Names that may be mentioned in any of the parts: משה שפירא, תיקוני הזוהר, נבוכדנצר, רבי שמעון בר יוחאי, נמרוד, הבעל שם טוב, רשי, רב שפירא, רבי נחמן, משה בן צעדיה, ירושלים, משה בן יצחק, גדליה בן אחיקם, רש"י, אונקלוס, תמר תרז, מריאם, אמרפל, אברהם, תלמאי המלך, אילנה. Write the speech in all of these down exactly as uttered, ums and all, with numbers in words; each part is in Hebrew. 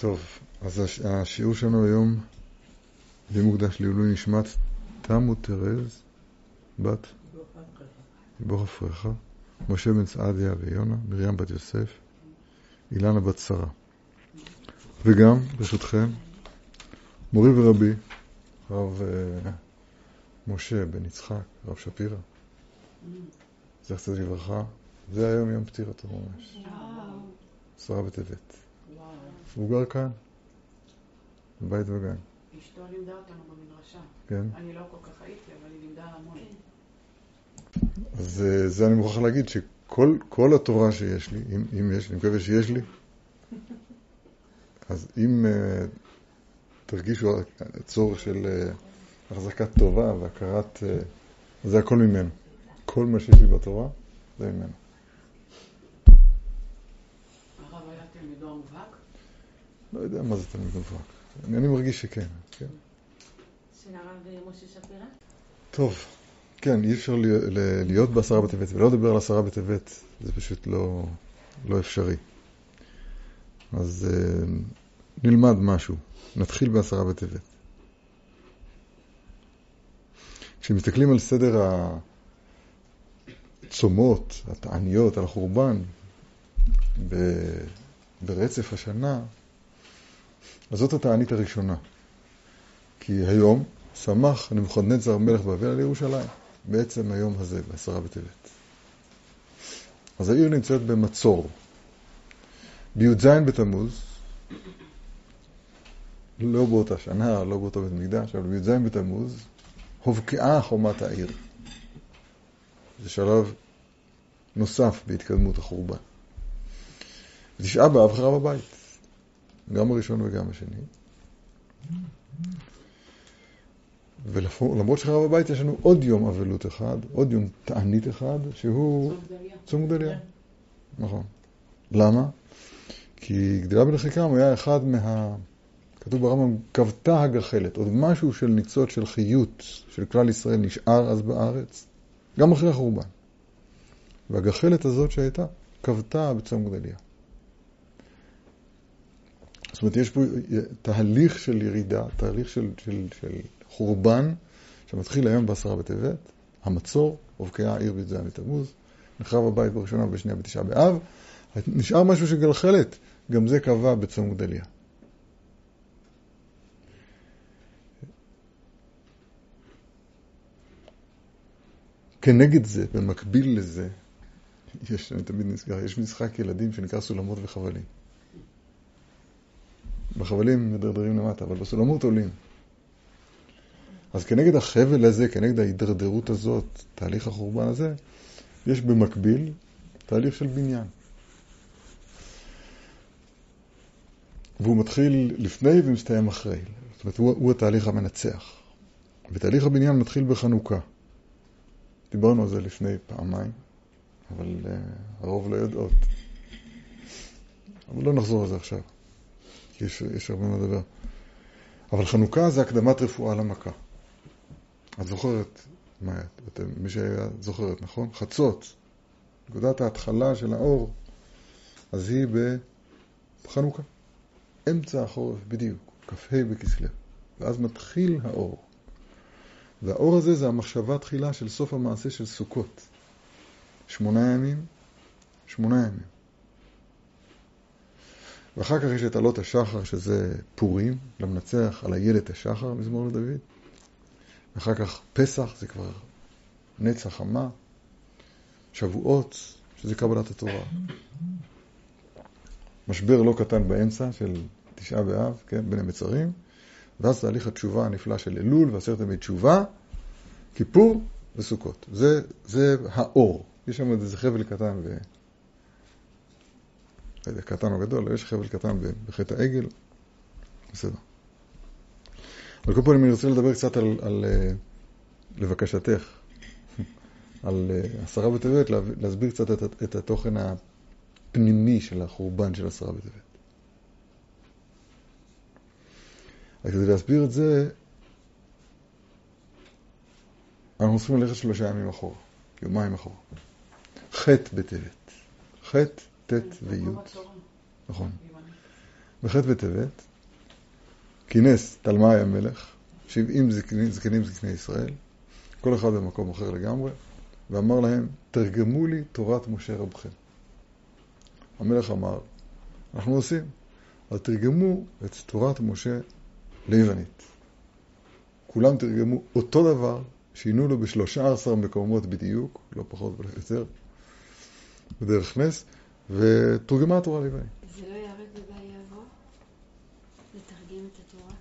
טוב, אז השיעור שלנו היום זה מוקדש לעילוי נשמת תמר תרז, בת בר אפריך, משה בן צעדיה ויונה, מריאם בת יוסף, אילנה בת שרה. וגם, ברשותכם, מורי ורבי, רב משה בן יצחק, רב שפירא, זה קצת לברכה, זה היום יום פטירתו ממש. שרה בטבת. הוא גר כאן, בבית וגן. אשתו לימדה אותנו במדרשה. כן. אני לא כל כך הייתי, אבל היא לימדה המון. אז זה אני מוכרח להגיד שכל כל התורה שיש לי, אם, אם יש, אני מקווה שיש לי, אז אם uh, תרגישו הצורך של uh, החזקת טובה והכרת, uh, זה הכל ממנו. כל מה שיש לי בתורה, זה ממנו. הרב היה תלמידו המובהק? לא יודע מה זה תלמידו המובהק. אני, אני מרגיש שכן. כן. של הרב משה שפירא? טוב. כן, אי אפשר להיות בעשרה בטבת, ולא לדבר על עשרה בטבת, זה פשוט לא, לא אפשרי. אז נלמד משהו, נתחיל בעשרה בטבת. כשמסתכלים על סדר הצומות, התעניות, על החורבן, ברצף השנה, אז זאת התענית הראשונה. כי היום שמח נבוכדנצר מלך בבל על ירושלים. בעצם היום הזה, בעשרה בטבת. אז העיר נמצאת במצור. בי"ז בתמוז, לא באותה שנה, לא באותו בית מקדש, אבל בי"ז בתמוז, הובקעה חומת העיר. זה שלב נוסף בהתקדמות החורבן. תשעה באב חרב הבית, גם הראשון וגם השני. ולמרות שחרב הבית יש לנו עוד יום אבלות אחד, עוד יום תענית אחד, שהוא צום גדליה. נכון. למה? כי גדליה בן אחיקם היה אחד מה... כתוב ברמב"ם, כבתה הגחלת, עוד משהו של ניצוץ, של חיות, של כלל ישראל נשאר אז בארץ, גם אחרי החורבן. והגחלת הזאת שהייתה, כבתה בצום גדליה. זאת אומרת, יש פה תהליך של ירידה, תהליך של... של, של... חורבן שמתחיל היום בעשרה בטבת, המצור, הובקעה העיר בי"ז בתמוז, נחרב הבית בראשונה ובשנייה בתשעה באב, נשאר משהו שגלחלת, גם זה קבע בצום גדליה. כנגד זה, במקביל לזה, יש, אני תמיד נזכר, יש משחק ילדים שנקרא סולמות וחבלים. בחבלים מדרדרים למטה, אבל בסולמות עולים. אז כנגד החבל הזה, כנגד ההידרדרות הזאת, תהליך החורבן הזה, יש במקביל תהליך של בניין. והוא מתחיל לפני ומסתיים אחרי. זאת אומרת, הוא, הוא התהליך המנצח. ותהליך הבניין מתחיל בחנוכה. דיברנו על זה לפני פעמיים, אבל uh, הרוב לא יודעות. אבל לא נחזור על זה עכשיו, כי יש, יש הרבה מה לדבר. אבל חנוכה זה הקדמת רפואה למכה. את זוכרת, מה, אתם, מי שהיה זוכרת, נכון? חצות, נקודת ההתחלה של האור, אז היא בחנוכה. אמצע החורף, בדיוק, כ"ה בכסלו. ואז מתחיל האור. והאור הזה זה המחשבה התחילה של סוף המעשה של סוכות. שמונה ימים, שמונה ימים. ואחר כך יש את עלות השחר, שזה פורים, למנצח על הילד השחר, מזמור לדוד. ואחר כך פסח, זה כבר נצח חמה, שבועות, שזה קבלת התורה. משבר לא קטן באמצע של תשעה באב, כן, בין המצרים, ואז תהליך התשובה הנפלא של אלול, ועשרת ימי תשובה, כיפור וסוכות. זה, זה האור. יש שם איזה חבל קטן ו... קטן או גדול, יש חבל קטן בחטא העגל, בסדר. אבל כל פעם אני רוצה לדבר קצת על, על לבקשתך, על עשרה בטבת, להסביר קצת את, את התוכן הפנימי של החורבן של עשרה בטבת. אז כדי להסביר את זה, אנחנו צריכים ללכת שלושה ימים אחורה, יומיים אחורה. חטא בטבת, חטא. תת ויוד. נכון. בחטא בטבת, כינס תלמאי המלך, שבעים זקנים, זקנים זקני ישראל, כל אחד במקום אחר לגמרי, ואמר להם, תרגמו לי תורת משה רבכם. המלך אמר, אנחנו עושים, אז תרגמו את תורת משה ליוונית. כולם תרגמו אותו דבר, שינו לו ב-שלושה עשר מקומות בדיוק, לא פחות ולא יותר, בדרך נס, ותורגמה התורה ליוונית. זה לא יערק בבעי יבוא? לתרגם את התורה?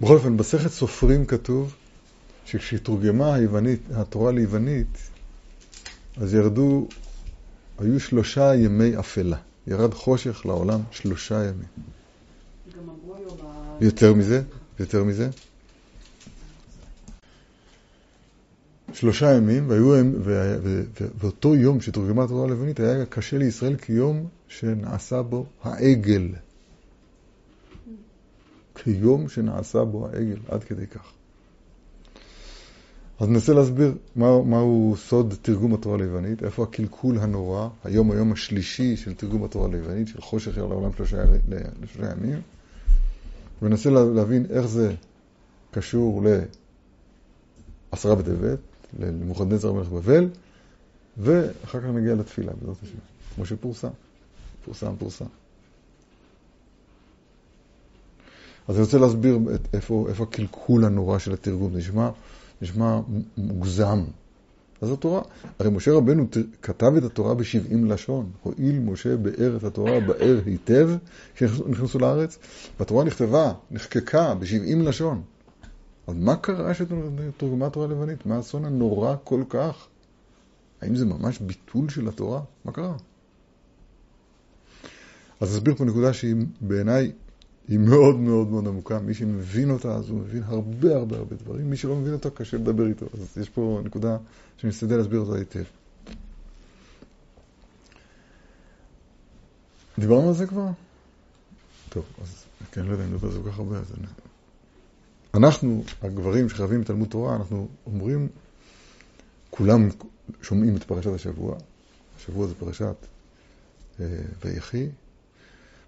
בכל אופן, בסכת סופרים כתוב שכשתורגמה היוונית, התורה ליוונית, אז ירדו, היו שלושה ימי אפלה. ירד חושך לעולם שלושה ימים. יותר מזה, יותר מזה. שלושה ימים, ואותו יום שתורגמה התורה הלבנית היה קשה לישראל כיום שנעשה בו העגל. כיום שנעשה בו העגל, עד כדי כך. אז ננסה להסביר מהו סוד תרגום התורה הלבנית, איפה הקלקול הנורא, היום היום השלישי של תרגום התורה הלבנית, של חושך לעולם שלושה ימים. וננסה להבין איך זה קשור לעשרה בטבת, למוחדנצר מלך בבל, ואחר כך נגיע לתפילה, בזאת השם. כמו שפורסם, פורסם, פורסם. אז אני רוצה להסביר את, איפה, איפה הקלקול הנורא של התרגום, נשמע, נשמע מוגזם. אז התורה, הרי משה רבנו כתב את התורה בשבעים לשון, הועיל משה באר את התורה, באר היטב, כשנכנסו לארץ, והתורה נכתבה, נחקקה בשבעים לשון. אז מה קרה שתורגמה התורה הלבנית? מה האסון הנורא כל כך? האם זה ממש ביטול של התורה? מה קרה? אז אסביר פה נקודה שהיא בעיניי, היא מאוד מאוד מאוד עמוקה. מי שמבין אותה, אז הוא מבין הרבה הרבה הרבה דברים. מי שלא מבין אותה, קשה לדבר איתו. אז יש פה נקודה שאני אשתדל להסביר אותה היטב. דיברנו על זה כבר? טוב, אז כן, לא יודע, אני לא יודע, זה כל כך הרבה. אז... אנחנו, הגברים שחייבים תלמוד תורה, אנחנו אומרים, כולם שומעים את פרשת השבוע. השבוע זה פרשת אה, ויחי.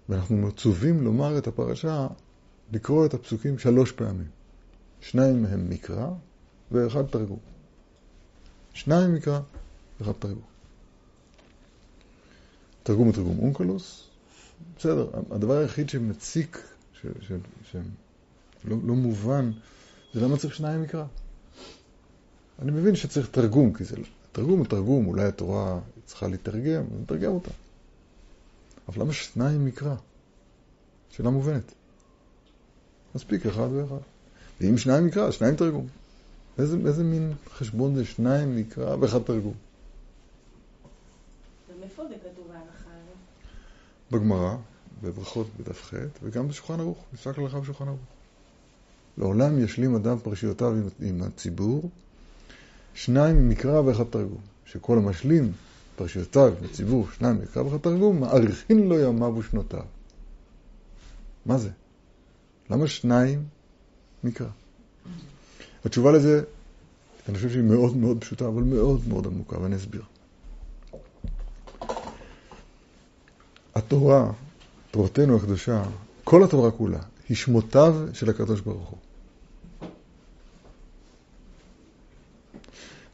ואנחנו מצווים לומר את הפרשה, לקרוא את הפסוקים שלוש פעמים. שניים מהם מקרא, ואחד תרגום. שניים מקרא, ואחד תרגום. תרגום ותרגום אונקלוס. בסדר, הדבר היחיד שמציק, ש- ש- ש- ש- לא, לא מובן, זה למה צריך שניים מקרא. אני מבין שצריך תרגום, כי זה תרגום ותרגום, אולי התורה צריכה להתרגם, נתרגם אותה. אבל למה שניים מקרא? שאלה מובנת. מספיק אחד ואחד. ואם שניים מקרא, שניים תרגום. איזה, איזה מין חשבון זה שניים מקרא ואחד תרגום? ומאיפה זה כתוב ההלכה? בגמרא, בברכות בדף ח' וגם בשולחן ערוך, בפסק הלכה בשולחן ערוך. לעולם ישלים אדם פרשיותיו עם, עם הציבור, שניים מקרא ואחד תרגום. שכל המשלים... פרשיותיו וציבור שניים מקרא ואחד תרגום, מאריכין לו ימיו ושנותיו. מה זה? למה שניים מקרא? התשובה לזה, אני חושב שהיא מאוד מאוד פשוטה, אבל מאוד מאוד עמוקה, ואני אסביר. התורה, תורתנו הקדושה, כל התורה כולה, היא שמותיו של הקדוש ברוך הוא.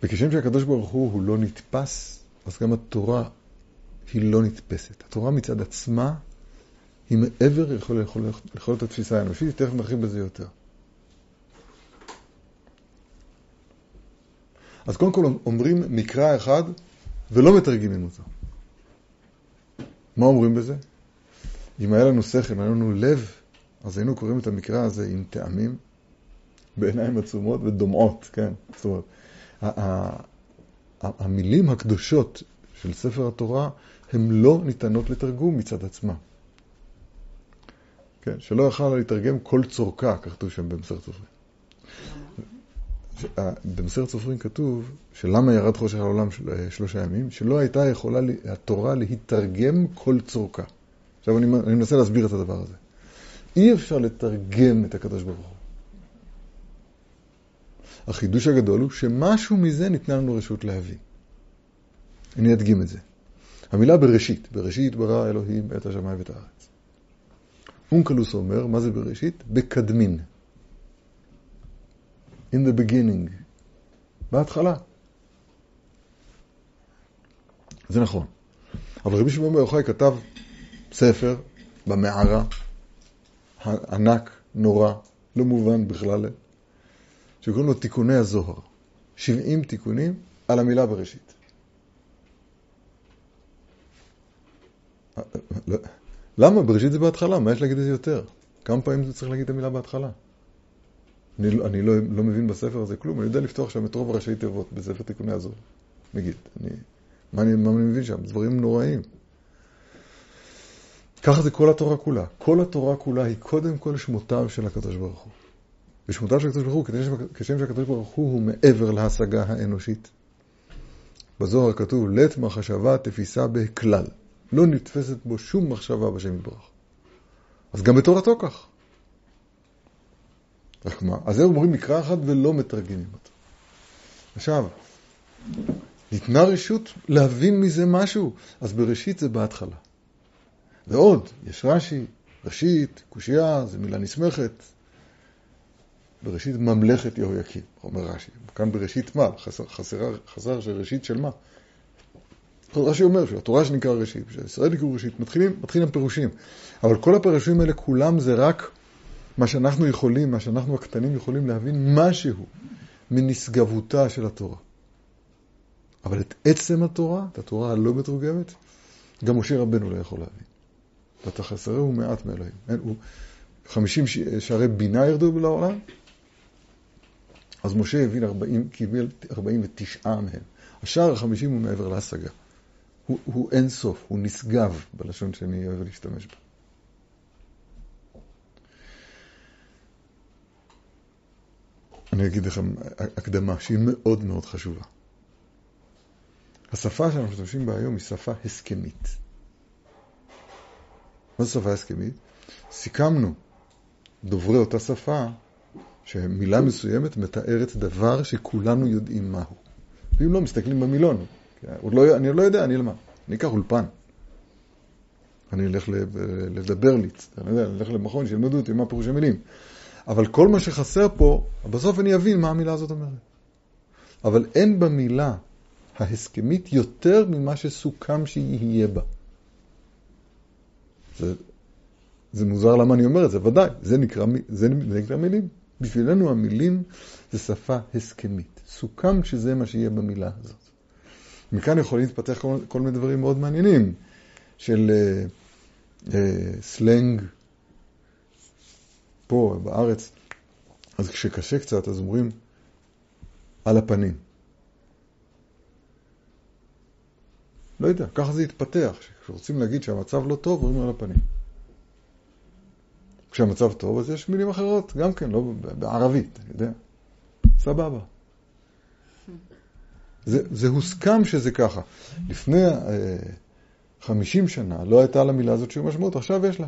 וכשם שהקדוש ברוך הוא הוא לא נתפס, אז גם התורה היא לא נתפסת. התורה מצד עצמה היא מעבר יכול, יכול, יכול להיות התפיסה האנושית, תכף נרחיב בזה יותר. אז קודם כל אומרים מקרא אחד ולא מתרגמים אותו. מה אומרים בזה? אם היה לנו שכל, היה לנו לב, אז היינו קוראים את המקרא הזה עם טעמים, בעיניים עצומות ודומעות, כן? זאת אומרת, המילים הקדושות של ספר התורה הן לא ניתנות לתרגום מצד עצמה. כן, שלא יכל להתרגם כל צורכה, כתוב שם במסכת סופרים. במסכת סופרים כתוב שלמה ירד חושך לעולם שלושה ימים, שלא הייתה יכולה התורה להתרגם כל צורכה. עכשיו אני, אני מנסה להסביר את הדבר הזה. אי אפשר לתרגם את הקדוש ברוך הוא. החידוש הגדול הוא שמשהו מזה ניתנה לנו רשות להביא. אני אדגים את זה. המילה בראשית, בראשית ברא אלוהים את השמיים ואת הארץ. אונקלוס אומר, מה זה בראשית? בקדמין. In the beginning. בהתחלה. זה נכון. אבל רבי שמעון בר יוחאי כתב ספר במערה, ענק, נורא, לא מובן בכלל, שקוראים לו תיקוני הזוהר. שבעים תיקונים על המילה בראשית. למה? בראשית זה בהתחלה, מה יש להגיד את זה יותר? כמה פעמים זה צריך להגיד את המילה בהתחלה? אני, אני לא, לא מבין בספר הזה כלום, אני יודע לפתוח שם את רוב ראשי תיבות בספר תיקוני הזוהר. נגיד, אני, מה, אני, מה אני מבין שם? דברים נוראים. ככה זה כל התורה כולה. כל התורה כולה היא קודם כל שמותיו של הקדוש ברוך הוא. ושמותיו של הקדוש ברוך הוא, כשם שהקדוש ברוך הוא הוא מעבר להשגה האנושית. בזוהר כתוב, לית מחשבה תפיסה בכלל. לא נתפסת בו שום מחשבה בשם יתברך. אז גם בתורתו כך. רק מה? אז הם אומרים מקרא אחד ולא מתרגמים אותו. עכשיו, ניתנה רשות להבין מזה משהו, אז בראשית זה בהתחלה. ועוד, יש רשי, ראשית, קושייה, זה מילה נסמכת. בראשית ממלכת יהויקים, אומר רשי. כאן בראשית מה? חסר, חסר, חסר של ראשית של מה? רש"י אומר שהתורה שנקרא ראשית, שישראל נקרא ראשית, מתחילים, מתחילים פירושים. אבל כל הפירושים האלה כולם זה רק מה שאנחנו יכולים, מה שאנחנו הקטנים יכולים להבין משהו מנשגבותה של התורה. אבל את עצם התורה, את התורה הלא מתורגמת, גם משה רבנו לא יכול להבין. ותחסרו הוא מעט מאלוהים. אין, הוא חמישים שערי בינה ירדו לעולם, אז משה הבין ארבעים, קיבל ארבעים ותשע מהם. השער החמישים הוא מעבר להשגה. הוא, הוא אין סוף, הוא נשגב בלשון שאני אוהב להשתמש בה. אני אגיד לכם הקדמה שהיא מאוד מאוד חשובה. השפה שאנחנו משתמשים בה היום היא שפה הסכמית. מה זו שפה הסכמית? סיכמנו דוברי אותה שפה שמילה מסוימת מתארת דבר שכולנו יודעים מהו. ואם לא, מסתכלים במילון. לא, אני לא יודע, אני אלמה. אני אקח אולפן. אני אלך לדבר לי. אני יודע, אני אלך למכון, שילמדו אותי מה פירוש המילים. אבל כל מה שחסר פה, בסוף אני אבין מה המילה הזאת אומרת. אבל אין במילה ההסכמית יותר ממה שסוכם שיהיה בה. זה, זה מוזר למה אני אומר את זה, ודאי. זה נקרא, זה נקרא מילים. בשבילנו המילים זה שפה הסכמית. סוכם שזה מה שיהיה במילה הזאת. מכאן יכולים להתפתח כל, כל מיני דברים מאוד מעניינים, של אה, אה, סלנג פה בארץ. אז כשקשה קצת, אז אומרים על הפנים. לא יודע, ככה זה יתפתח. כשרוצים להגיד שהמצב לא טוב, אומרים על הפנים. כשהמצב טוב, אז יש מילים אחרות, גם כן, לא בערבית, אני יודע. סבבה. זה, זה הוסכם שזה ככה. לפני אה, חמישים שנה לא הייתה למילה הזאת שום משמעות, עכשיו יש לה.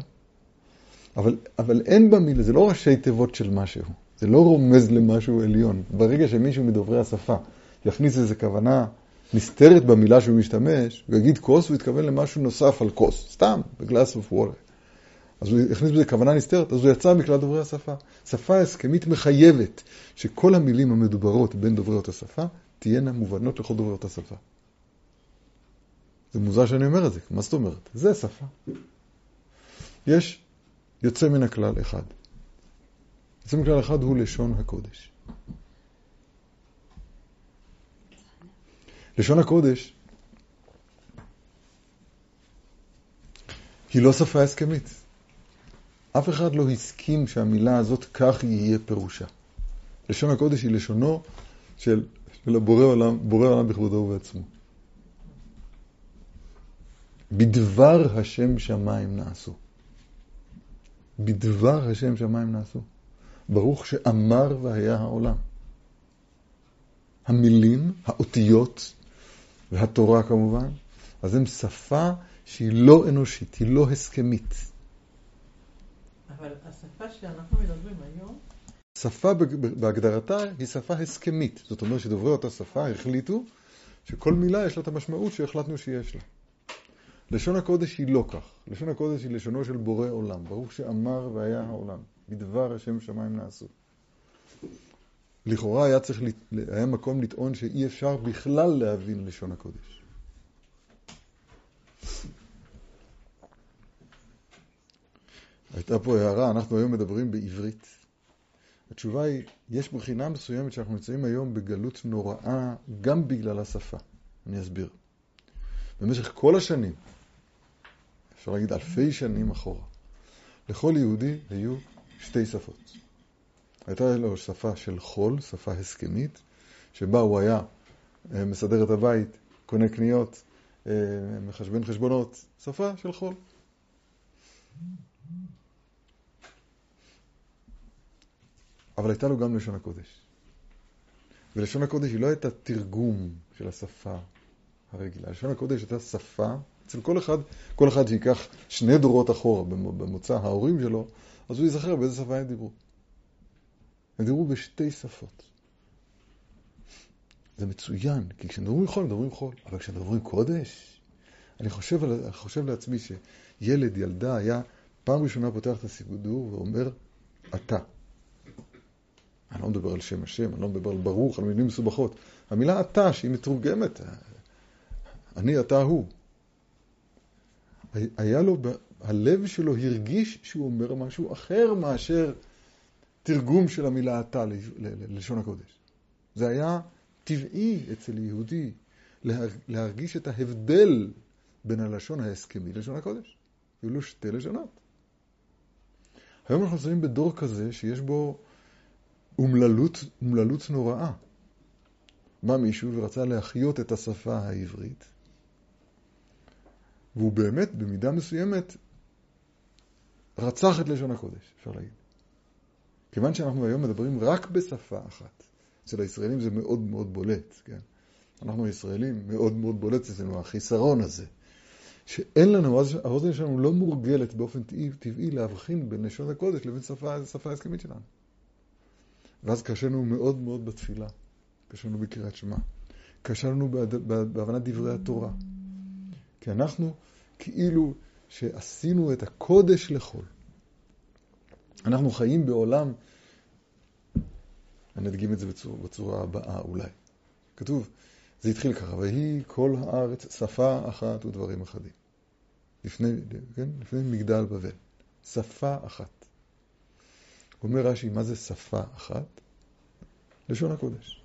אבל, אבל אין במילה, זה לא ראשי תיבות של משהו. זה לא רומז למשהו עליון. ברגע שמישהו מדוברי השפה יכניס איזו כוונה נסתרת במילה שהוא משתמש, הוא יגיד כוס, הוא יתכוון למשהו נוסף על כוס. סתם, בגלאס אוף וואטר. אז הוא הכניס בזה כוונה נסתרת, אז הוא יצא מכלל דוברי השפה. שפה הסכמית מחייבת שכל המילים המדוברות בין דובריות השפה תהיינה מובנות לכל דובריות השפה. זה מוזר שאני אומר את זה, מה זאת אומרת? זה שפה. יש יוצא מן הכלל אחד. יוצא מן הכלל אחד הוא לשון הקודש. לשון הקודש היא לא שפה הסכמית. אף אחד לא הסכים שהמילה הזאת כך יהיה פירושה. לשון הקודש היא לשונו של, של הבורא עולם, בורא עולם בכבודו ובעצמו. בדבר השם שמיים נעשו. בדבר השם שמיים נעשו. ברוך שאמר והיה העולם. המילים, האותיות והתורה כמובן, אז הם שפה שהיא לא אנושית, היא לא הסכמית. אבל השפה שאנחנו מדברים היום... שפה בהגדרתה היא שפה הסכמית. זאת אומרת שדוברי אותה שפה החליטו שכל מילה יש לה את המשמעות שהחלטנו שיש לה. לשון הקודש היא לא כך. לשון הקודש היא לשונו של בורא עולם. ברוך שאמר והיה העולם. בדבר השם שמיים נעשו. לכאורה היה, צריך, היה מקום לטעון שאי אפשר בכלל להבין לשון הקודש. הייתה פה הערה, אנחנו היום מדברים בעברית. התשובה היא, יש בחינה מסוימת שאנחנו נמצאים היום בגלות נוראה גם בגלל השפה. אני אסביר. במשך כל השנים, אפשר להגיד אלפי שנים אחורה, לכל יהודי היו שתי שפות. הייתה לו שפה של חול, שפה הסכמית, שבה הוא היה מסדר את הבית, קונה קניות, מחשבן חשבונות, שפה של חול. אבל הייתה לו גם לשון הקודש. ולשון הקודש היא לא הייתה תרגום של השפה הרגילה. לשון הקודש הייתה שפה, אצל כל אחד, כל אחד שיקח שני דורות אחורה במוצא ההורים שלו, אז הוא יזכר באיזה שפה הם דיברו. הם דיברו בשתי שפות. זה מצוין, כי כשדברים חול, דברים חול. אבל כשדברים קודש, אני חושב, אני חושב לעצמי שילד, ילדה, היה פעם ראשונה פותח את הסידור ואומר, אתה. אני לא מדבר על שם השם, אני לא מדבר על ברוך, על מילים מסובכות. המילה אתה, שהיא מתורגמת, אני אתה הוא. היה לו, הלב שלו הרגיש שהוא אומר משהו אחר מאשר תרגום של המילה אתה ללשון הקודש. זה היה טבעי אצל יהודי להרגיש את ההבדל בין הלשון ההסכמי ללשון הקודש. היו לו שתי לשונות. היום אנחנו עושים בדור כזה שיש בו אומללות, אומללות נוראה. בא מישהו ורצה להחיות את השפה העברית, והוא באמת, במידה מסוימת, רצח את לשון הקודש, אפשר להגיד. כיוון שאנחנו היום מדברים רק בשפה אחת. אצל הישראלים זה מאוד מאוד בולט, כן? אנחנו הישראלים, מאוד מאוד בולט אצלנו החיסרון הזה, שאין לנו, האוזן שלנו לא מורגלת באופן טבעי להבחין בין לשון הקודש לבין שפה ההסכמית שלנו. ואז קשנו מאוד מאוד בתפילה, קשנו בקריאת שמע, קשנו בהבנת דברי התורה. כי אנחנו כאילו שעשינו את הקודש לחול. אנחנו חיים בעולם, אני אדגים את זה בצורה, בצורה הבאה אולי. כתוב, זה התחיל ככה, והיא כל הארץ שפה אחת ודברים אחדים. לפני, כן? לפני מגדל בבל, שפה אחת. אומר רשי, מה זה שפה אחת? לשון הקודש.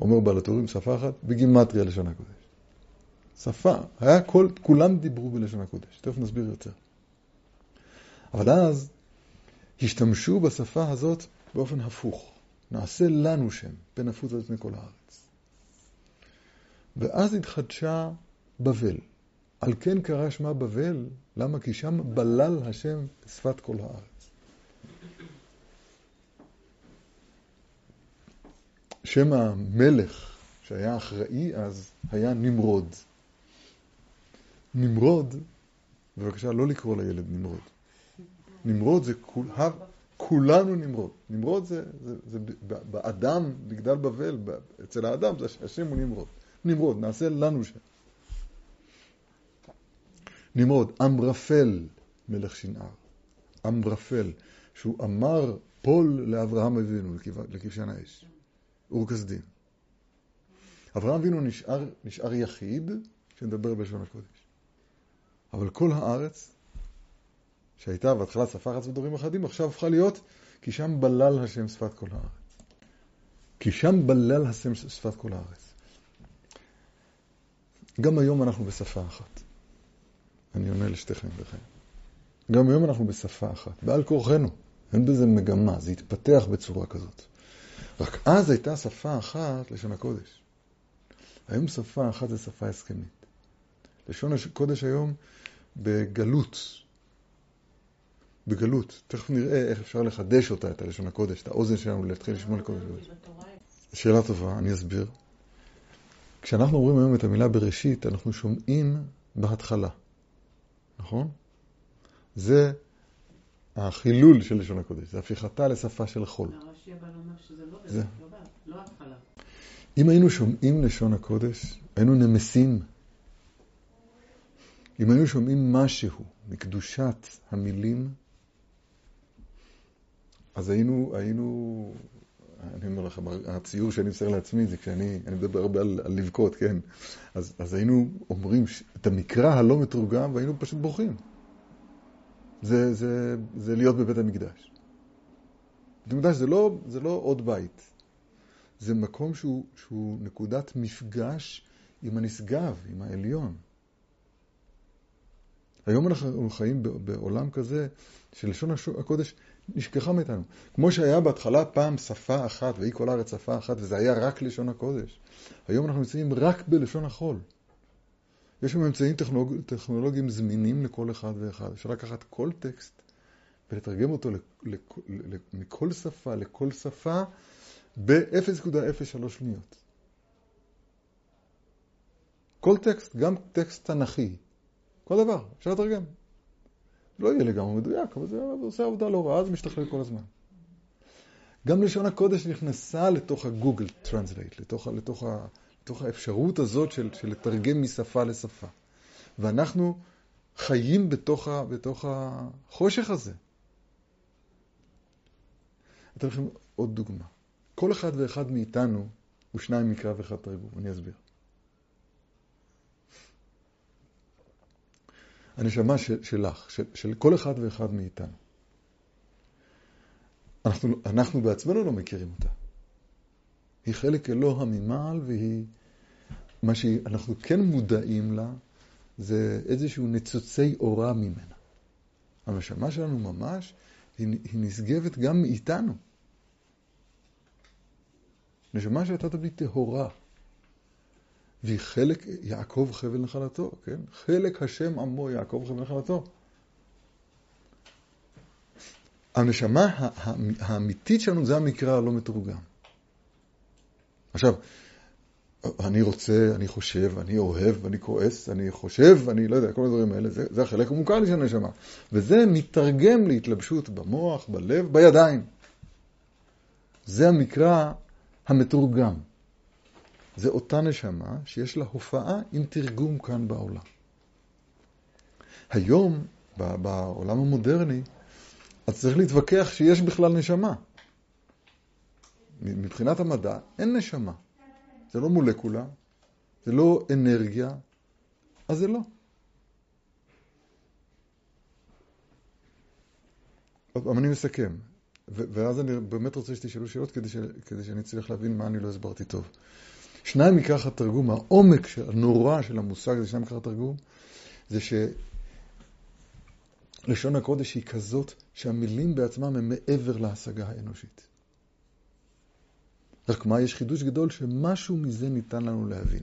אומר בעל התורים, שפה אחת, בגימטריה לשון הקודש. שפה, היה כל, כולם דיברו בלשון הקודש. תכף נסביר יותר. אבל אז, השתמשו בשפה הזאת באופן הפוך. נעשה לנו שם, פן הפוץ על פני כל הארץ. ואז התחדשה בבל. על כן קרא שמה בבל, למה? כי שם בלל השם בשפת כל הארץ. שם המלך שהיה אחראי אז היה נמרוד. נמרוד, בבקשה לא לקרוא לילד נמרוד. נמרוד זה כול, כולנו נמרוד. נמרוד זה, זה, זה באדם, בגדל בבל, אצל האדם זה השם הוא נמרוד. נמרוד, נעשה לנו שם. נמרוד, אמרפל מלך שנער. אמרפל, שהוא אמר פול לאברהם אבינו לכבשן האש. אור כסדים. אברהם אבינו נשאר, נשאר יחיד שנדבר בלשון הקודש. אבל כל הארץ שהייתה בהתחלה שפה אחת ודברים אחדים, עכשיו הפכה להיות כי שם בלל השם שפת כל הארץ. כי שם בלל השם שפת כל הארץ. גם היום אנחנו בשפה אחת. אני עונה לשתיכם ולכם. גם היום אנחנו בשפה אחת. בעל כורחנו. אין בזה מגמה. זה התפתח בצורה כזאת. רק אז הייתה שפה אחת לשון הקודש. היום שפה אחת זה שפה הסכמית. לשון הקודש היום בגלות. בגלות. תכף נראה איך אפשר לחדש אותה, את הלשון הקודש, את האוזן שלנו, להתחיל לשמוע לקודש. שאלה טובה, אני אסביר. כשאנחנו אומרים היום את המילה בראשית, אנחנו שומעים בהתחלה. נכון? זה החילול של לשון הקודש, זה הפיכתה לשפה של חול. הרש"י אבל אומר שזה לא בזה, לא התחלה. אם היינו שומעים לשון הקודש, היינו נמסים אם היו שומעים משהו מקדושת המילים, אז היינו, היינו, אני אומר לכם, הציור שאני מסר לעצמי זה כשאני, אני מדבר הרבה על, על לבכות, כן? אז, אז היינו אומרים את המקרא הלא מתורגם והיינו פשוט בורחים. זה, זה, זה להיות בבית המקדש. בית המקדש זה לא, זה לא עוד בית. זה מקום שהוא, שהוא נקודת מפגש עם הנשגב, עם העליון. היום אנחנו חיים בעולם כזה שלשון הקודש נשכחה מאיתנו. כמו שהיה בהתחלה פעם שפה אחת, והיא כל הארץ שפה אחת, וזה היה רק לשון הקודש. היום אנחנו נמצאים רק בלשון החול. יש לנו אמצעים טכנולוג... טכנולוגיים זמינים לכל אחד ואחד. אפשר לקחת כל טקסט ולתרגם אותו לכ... לכ... לכ... מכל שפה לכל שפה ב-אפס נקודה אפס שלוש שניות. כל טקסט, גם טקסט תנכי, כל דבר, אפשר לתרגם. לא יהיה לגמרי מדויק, אבל זה עושה עבודה לא רעה, זה משתכלל כל הזמן. גם לשון הקודש נכנסה לתוך הגוגל טרנסלייט, לתוך, לתוך, לתוך האפשרות הזאת של, של לתרגם משפה לשפה. ואנחנו חיים בתוך, בתוך החושך הזה. אתם חושבים עוד דוגמה. כל אחד ואחד מאיתנו הוא שניים מקרא ואחד תרגום. אני אסביר. הנשמה של, שלך, של, של כל אחד ואחד מאיתנו. אנחנו, אנחנו בעצמנו לא מכירים אותה. היא חלק אלוה ממעל, והיא, מה שאנחנו כן מודעים לה, זה איזשהו ניצוצי אורה ממנה. הנשמה שלנו ממש, היא, היא נשגבת גם מאיתנו. נשמה שהייתה תביא טהורה. והיא חלק, יעקב חבל נחלתו, כן? חלק השם עמו, יעקב חבל נחלתו. הנשמה האמיתית שלנו זה המקרא הלא מתורגם. עכשיו, אני רוצה, אני חושב, אני אוהב, אני כועס, אני חושב, אני לא יודע, כל הדברים האלה, זה, זה החלק המוכר לי של הנשמה. וזה מתרגם להתלבשות במוח, בלב, בידיים. זה המקרא המתורגם. זה אותה נשמה שיש לה הופעה עם תרגום כאן בעולם. היום, בעולם המודרני, אז צריך להתווכח שיש בכלל נשמה. מבחינת המדע, אין נשמה. זה לא מולקולה, זה לא אנרגיה, אז זה לא. אני מסכם. ואז אני באמת רוצה שתשאלו שאלות כדי, ש... כדי שאני צריך להבין מה אני לא הסברתי טוב. שניים מכך התרגום, העומק הנורא של המושג הזה, שניים מכך התרגום, זה שלשון הקודש היא כזאת שהמילים בעצמם הם מעבר להשגה האנושית. רק מה, יש חידוש גדול שמשהו מזה ניתן לנו להבין.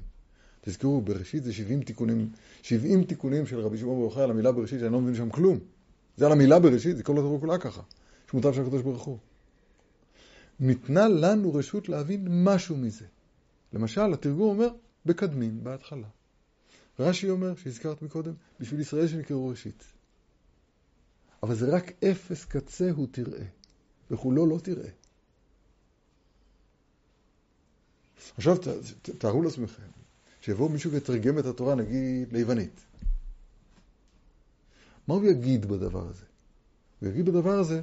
תזכרו, בראשית זה שבעים תיקונים, שבעים תיקונים של רבי שמעון בר יוחאי על המילה בראשית, שאני לא מבין שם כלום. זה על המילה בראשית, זה כל התורה כולה ככה. שמותיו של הקדוש ברוך הוא. ניתנה לנו רשות להבין משהו מזה. למשל, התרגום אומר, בקדמים, בהתחלה. רשי אומר, שהזכרת מקודם, בשביל ישראל שנקראו ראשית. אבל זה רק אפס קצה הוא תראה, וכולו לא תראה. עכשיו, ת, ת, תארו לעצמכם, שיבוא מישהו ותרגם את התורה, נגיד, ליוונית. מה הוא יגיד בדבר הזה? הוא יגיד בדבר הזה,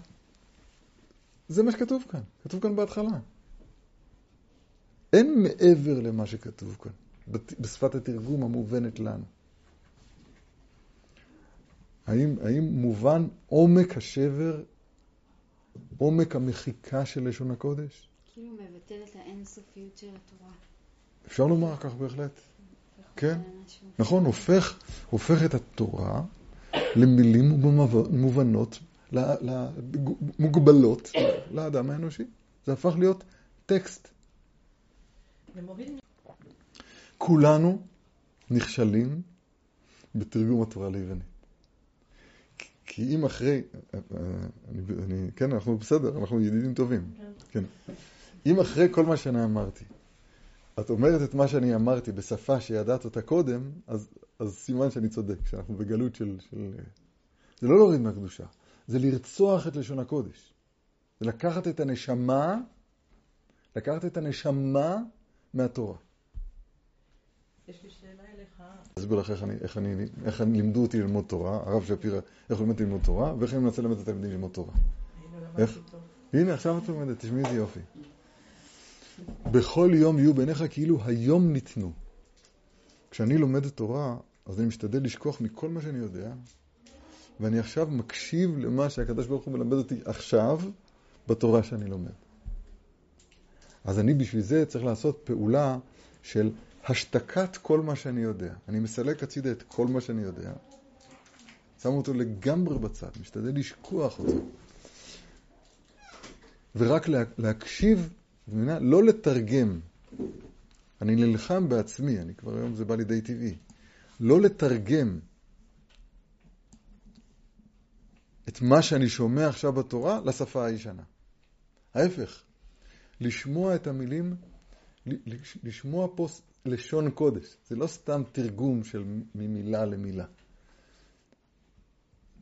זה מה שכתוב כאן, כתוב כאן בהתחלה. אין מעבר למה שכתוב כאן, בשפת התרגום המובנת לנו. האם, האם מובן עומק השבר, עומק המחיקה של לשון הקודש? כאילו מבטל את האינסופיות של התורה. אפשר לומר כך בהחלט? כן. נכון, הופך, הופך את התורה למילים מובנות, מוגבלות לאדם האנושי. זה הפך להיות טקסט. כולנו נכשלים בתרגום התורה ליוונית. כי אם אחרי, אני, כן, אנחנו בסדר, אנחנו ידידים טובים. כן. אם אחרי כל מה שאני אמרתי, את אומרת את מה שאני אמרתי בשפה שידעת אותה קודם, אז, אז סימן שאני צודק, שאנחנו בגלות של, של... זה לא להוריד מהקדושה, זה לרצוח את לשון הקודש. זה לקחת את הנשמה, לקחת את הנשמה מהתורה. יש לי שאלה אליך, אסביר לך איך אני, איך אני, איך אני לימדו אותי ללמוד תורה, הרב שפירא, איך לימדתי ללמוד תורה, ואיך אני מנסה ללמד את התלמידים ללמוד תורה. הנה, עכשיו את לומדת, תשמעי איזה יופי. בכל יום יהיו בעיניך כאילו היום ניתנו. כשאני לומד תורה, אז אני משתדל לשכוח מכל מה שאני יודע, ואני עכשיו מקשיב למה שהקדוש ברוך הוא מלמד אותי עכשיו, בתורה שאני לומד. אז אני בשביל זה צריך לעשות פעולה של השתקת כל מה שאני יודע. אני מסלק הצידה את כל מה שאני יודע, שם אותו לגמרי בצד, משתדל לשכוח אותו. ורק לה, להקשיב, לא לתרגם. אני נלחם בעצמי, אני כבר היום זה בא לידי טבעי. לא לתרגם את מה שאני שומע עכשיו בתורה לשפה הישנה. ההפך, לשמוע את המילים, לשמוע פה לשון קודש. זה לא סתם תרגום של ממילה למילה.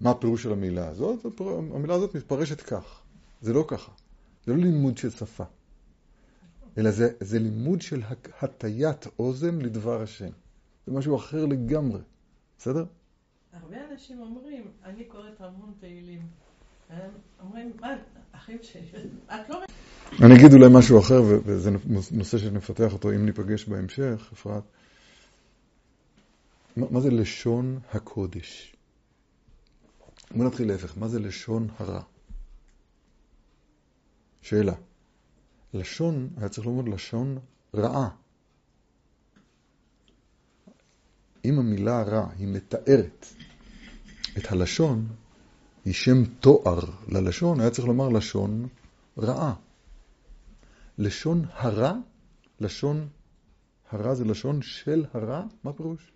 מה הפירוש של המילה הזאת? המילה הזאת מתפרשת כך. זה לא ככה. זה לא לימוד של שפה. אלא זה, זה לימוד של הטיית אוזן לדבר השם. זה משהו אחר לגמרי. בסדר? הרבה אנשים אומרים, אני קוראת המון תהילים. אומרים, מה, אחים שלי, את לא... אני אגיד אולי משהו אחר, וזה נושא שנפתח אותו, אם ניפגש בהמשך, אפרת. מה, מה זה לשון הקודש? בוא נתחיל להפך, מה זה לשון הרע? שאלה. לשון, היה צריך לומר לשון רעה. אם המילה רע היא מתארת את הלשון, היא שם תואר ללשון, היה צריך לומר לשון רעה. לשון הרע, לשון הרע זה לשון של הרע, מה פירוש?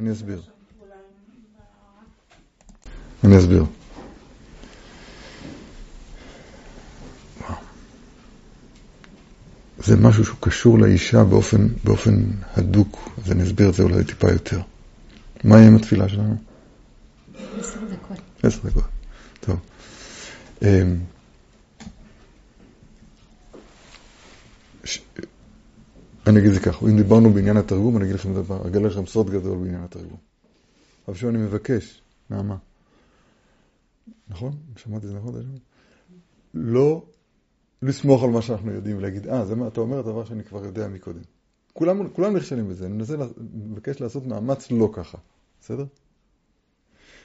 אני אסביר. אני אסביר. זה משהו שהוא קשור לאישה באופן, באופן הדוק, אז אני אסביר את זה אולי טיפה יותר. מה יהיה עם התפילה שלנו? עשר דקות. עשר דקות, טוב. ש... אני אגיד זה ככה, אם דיברנו בעניין התרגום, אני אגיד לכם דבר, אגלה לכם סוד גדול בעניין התרגום. אבל שאני מבקש, נעמה, נכון? שמעתי זה נכון? לא... לסמוך על מה שאנחנו יודעים ולהגיד, אה, זה מה, אתה אומר את דבר שאני כבר יודע מקודם. כולם, כולם נכשלים בזה, אני מנסה, מבקש לעשות מאמץ לא ככה. בסדר?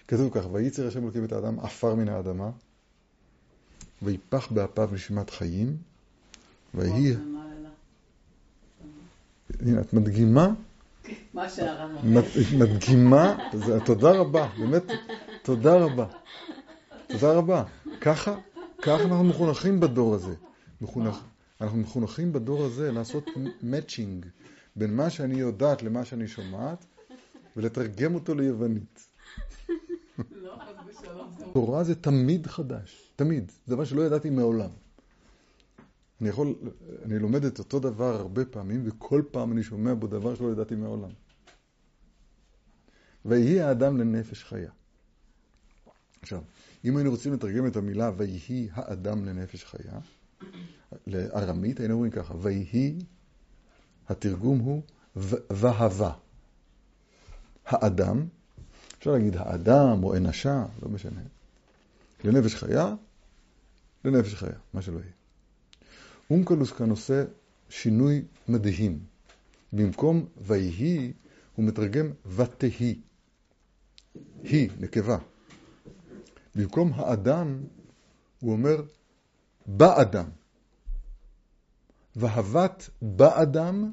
כתוב ככה, וייצר השם אלוקים את האדם עפר מן האדמה, ויפח באפיו נשימת חיים, והיא... הנה, את מדגימה? מה שהרם אומר. מדגימה, תודה רבה, באמת, תודה רבה. תודה רבה. ככה? ככה אנחנו מחונכים בדור הזה. מחונך, אנחנו מחונכים בדור הזה לעשות מאצ'ינג בין מה שאני יודעת למה שאני שומעת, ולתרגם אותו ליוונית. תורה זה תמיד חדש. תמיד. זה דבר שלא ידעתי מעולם. אני יכול, אני לומד את אותו דבר הרבה פעמים, וכל פעם אני שומע בו דבר שלא ידעתי מעולם. ויהי האדם לנפש חיה. עכשיו, אם היינו רוצים לתרגם את המילה ויהי האדם לנפש חיה, לארמית היינו אומרים ככה, ויהי, התרגום הוא והווה. האדם, אפשר להגיד האדם או אנשה, לא משנה. לנפש חיה, לנפש חיה, מה שלא יהיה. אונקלוס כאן עושה שינוי מדהים. במקום ויהי, הוא מתרגם ותהי. היא, נקבה. במקום האדם, הוא אומר, באדם. והבת באדם,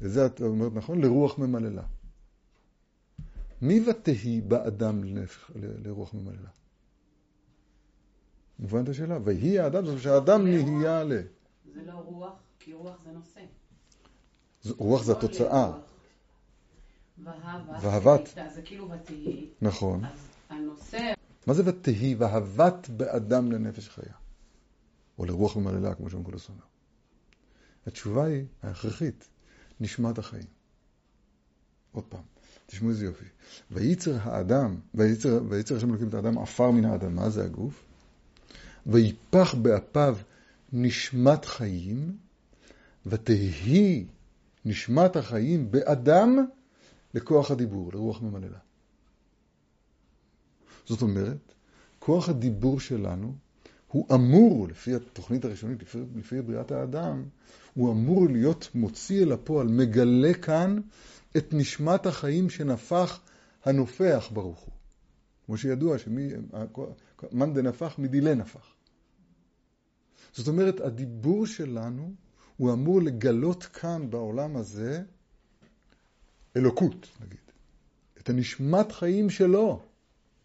וזה אתה אומר, נכון? לרוח ממללה. מי ותהי באדם לרוח ממללה? מובן את השאלה? והיא האדם, זאת שהאדם נהיה לה. זה לא רוח, כי רוח זה נושא. רוח זה התוצאה. והבת. זה כאילו ותהי. נכון. הנושא... מה זה ותהי והבת באדם לנפש חיה? או לרוח ומללה, כמו שאונקלוס אומר. התשובה היא ההכרחית, נשמת החיים. עוד פעם, תשמעו איזה יופי. וייצר האדם, וייצר, וייצר השם אלוקים את האדם עפר מן האדמה, זה הגוף, ויפח באפיו נשמת חיים, ותהי נשמת החיים באדם לכוח הדיבור, לרוח ממללה. זאת אומרת, כוח הדיבור שלנו הוא אמור, לפי התוכנית הראשונית, לפי, לפי בריאת האדם, הוא אמור להיות מוציא אל הפועל, מגלה כאן את נשמת החיים שנפח הנופח ברוך הוא. כמו שידוע, שמי, מנדה נפח מדילה נפח. זאת אומרת, הדיבור שלנו הוא אמור לגלות כאן בעולם הזה אלוקות, נגיד. את הנשמת חיים שלו,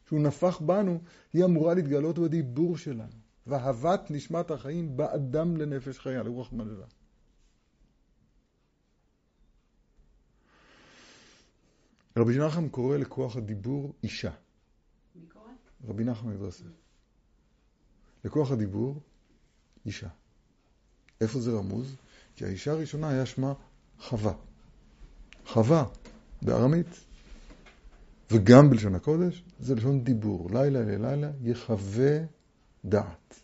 שהוא נפח בנו, היא אמורה להתגלות בדיבור שלנו. והבת נשמת החיים באדם לנפש חיה, לרוח מללה. רבי נחמן קורא לכוח הדיבור אישה. מי קורא? רבי נחמן יברסל. לכוח הדיבור אישה. איפה זה רמוז? כי האישה הראשונה היה שמה חווה. חווה בארמית וגם בלשון הקודש זה לשון דיבור. לילה לילה יחווה דעת.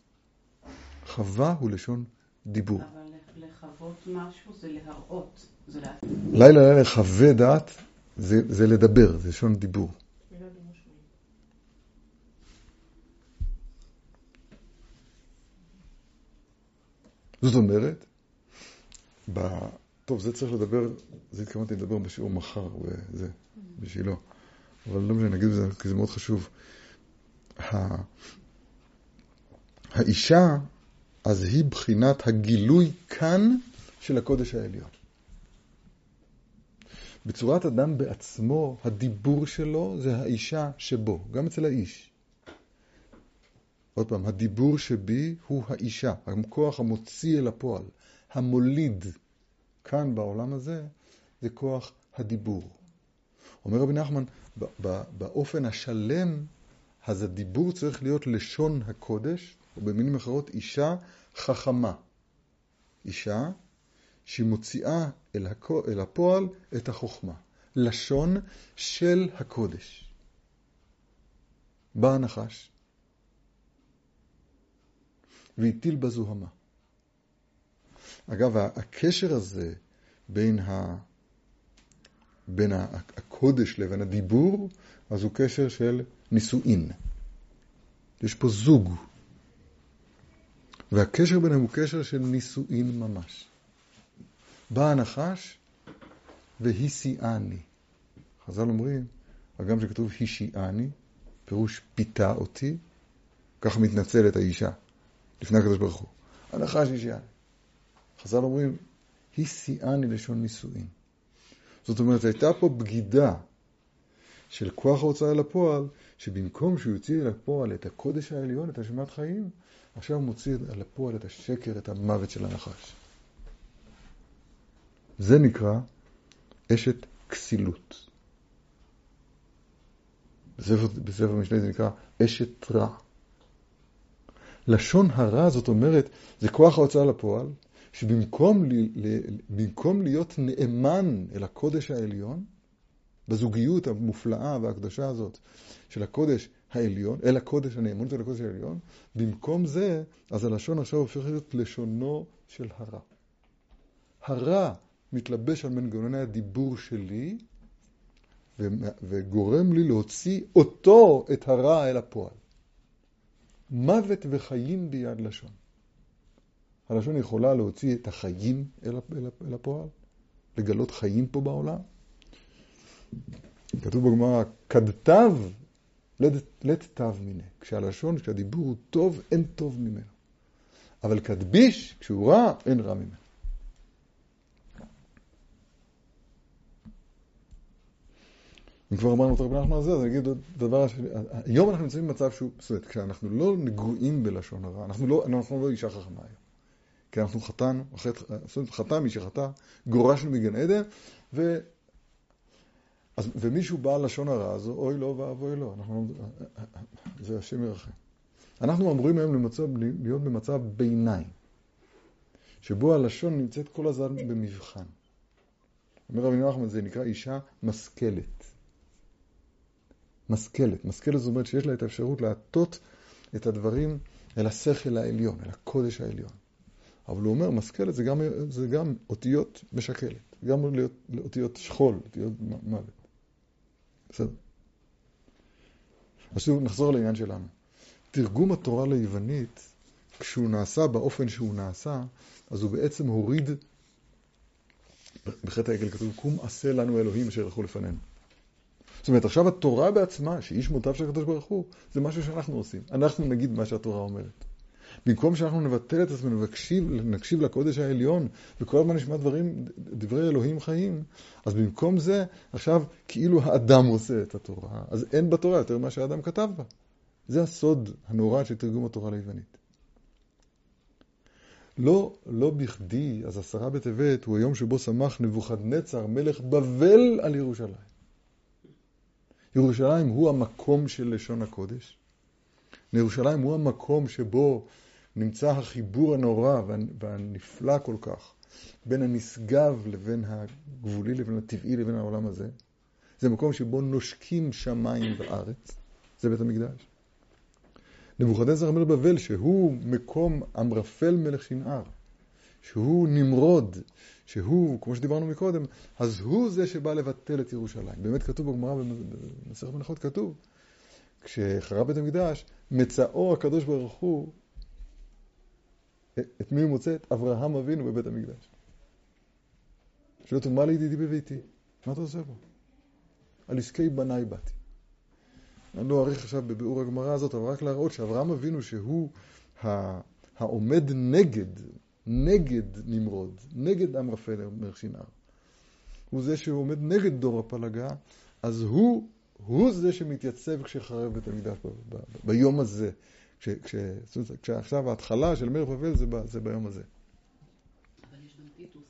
חווה הוא לשון דיבור. אבל לחוות משהו זה להראות. זה לה... לילה לילה יחווה דעת זה, זה לדבר, זה לשון דיבור. זאת אומרת, ב... טוב, זה צריך לדבר, זה התכוונתי לדבר בשיעור מחר, וזה, בשביל לא. אבל לא משנה, נגיד בזה, כי זה מאוד חשוב. ה... האישה, אז היא בחינת הגילוי כאן של הקודש העליון. בצורת אדם בעצמו, הדיבור שלו זה האישה שבו, גם אצל האיש. עוד פעם, הדיבור שבי הוא האישה, הכוח המוציא אל הפועל, המוליד כאן בעולם הזה, זה כוח הדיבור. אומר רבי נחמן, באופן השלם, אז הדיבור צריך להיות לשון הקודש, או במילים אחרות, אישה חכמה. אישה שמוציאה אל הפועל את החוכמה, לשון של הקודש. בא הנחש. והטיל בזוהמה. אגב, הקשר הזה בין, ה... בין הקודש לבין הדיבור, אז הוא קשר של נישואין. יש פה זוג. והקשר ביניהם הוא קשר של נישואין ממש. בא הנחש והישיאני. חז"ל אומרים, הגם שכתוב הישיאני, פירוש פיתה אותי, כך מתנצלת האישה. לפני הקדוש ברוך הוא. הנחש הישיאני. חז"ל אומרים, הישיאני לשון נישואין. זאת אומרת, הייתה פה בגידה של כוח ההוצאה אל הפועל, שבמקום שהוא יוציא אל הפועל את הקודש העליון, את השמת חיים, עכשיו מוציא אל הפועל את השקר, את המוות של הנחש. זה נקרא אשת כסילות. בספר, בספר משנה זה נקרא אשת רע. לשון הרע, זאת אומרת, זה כוח ההוצאה לפועל, שבמקום לי, במקום להיות נאמן אל הקודש העליון, בזוגיות המופלאה והקדשה הזאת של הקודש העליון, אל הקודש, הנאמנות אל הקודש העליון, במקום זה, אז הלשון עכשיו הופך להיות לשונו של הרע. הרע מתלבש על מנגנוני הדיבור שלי, וגורם לי להוציא אותו, את הרע, אל הפועל. מוות וחיים ביד לשון. הלשון יכולה להוציא את החיים אל, אל, אל הפועל, לגלות חיים פה בעולם. כתוב בגמרא, כדתיו, לתתיו מיני. כשהלשון, כשהדיבור הוא טוב, אין טוב ממנו. אבל כדביש, כשהוא רע, אין רע ממנו. אם כבר אמרנו את רבי נחמן הזה, אז אני אגיד דבר שני. היום אנחנו נמצאים במצב שהוא, בסדר, כשאנחנו לא נגועים בלשון הרע, אנחנו לא, אנחנו לא אישה חכמה היום. כי אנחנו חתן, חתן מי שחתה, גורשנו מגן עדן, ו... אז, ומישהו בא לשון הרע הזו, אוי לא ואבוי לא. אנחנו, זה השם ירחם. אנחנו אמורים היום למצב, להיות במצב ביניים, שבו הלשון נמצאת כל הזמן במבחן. אומר רבי נחמן, זה נקרא אישה משכלת. משכלת. משכלת זאת אומרת שיש לה את האפשרות להטות את הדברים אל השכל העליון, אל הקודש העליון. אבל הוא אומר, משכלת זה גם, זה גם אותיות משקלת. גם לאותיות שחול, אותיות מוות. בסדר? אז נחזור לעניין שלנו. תרגום התורה ליוונית, כשהוא נעשה באופן שהוא נעשה, אז הוא בעצם הוריד, בחטא העגל כתוב, קום עשה לנו אלוהים אשר הלכו לפנינו. זאת אומרת, עכשיו התורה בעצמה, שהיא שמותיו של הקדוש ברוך הוא, זה משהו שאנחנו עושים. אנחנו נגיד מה שהתורה אומרת. במקום שאנחנו נבטל את עצמנו ונקשיב לקודש העליון, וכל הזמן נשמע דברים, דברי אלוהים חיים, אז במקום זה, עכשיו כאילו האדם עושה את התורה, אז אין בתורה יותר מה שהאדם כתב בה. זה הסוד הנורא של תרגום התורה ליוונית. לא, לא בכדי, אז עשרה בטבת הוא היום שבו שמח נבוכדנצר, מלך בבל על ירושלים. ירושלים הוא המקום של לשון הקודש. ירושלים הוא המקום שבו נמצא החיבור הנורא והנפלא כל כך, בין הנשגב לבין הגבולי, לבין הטבעי, לבין העולם הזה. זה מקום שבו נושקים שמיים וארץ. זה בית המקדש. נבוכדנצר מלך בבל, שהוא מקום אמרפל מלך שנער, שהוא נמרוד, שהוא, כמו שדיברנו מקודם, אז הוא זה שבא לבטל את ירושלים. באמת כתוב בגמרא, במסכת מנחות כתוב, כשחרב בית המקדש, מצאו הקדוש ברוך הוא, את מי הוא מוצא? את אברהם אבינו בבית המקדש. שלא תאמר לי ידידי בביתי, מה אתה עושה פה? על עסקי בניי באתי. אני לא אעריך עכשיו בביאור הגמרא הזאת, אבל רק להראות שאברהם אבינו שהוא העומד נגד, נגד נמרוד, נגד אמרפל מלך שנער. הוא זה שהוא עומד נגד דור הפלגה, אז הוא, הוא זה שמתייצב כשחרב בית המקדש ב, ב, ב, ביום הזה. כש, כש, כשעכשיו ההתחלה של מלך בבל זה, ב, זה ביום הזה. אבל יש גם טיטוס.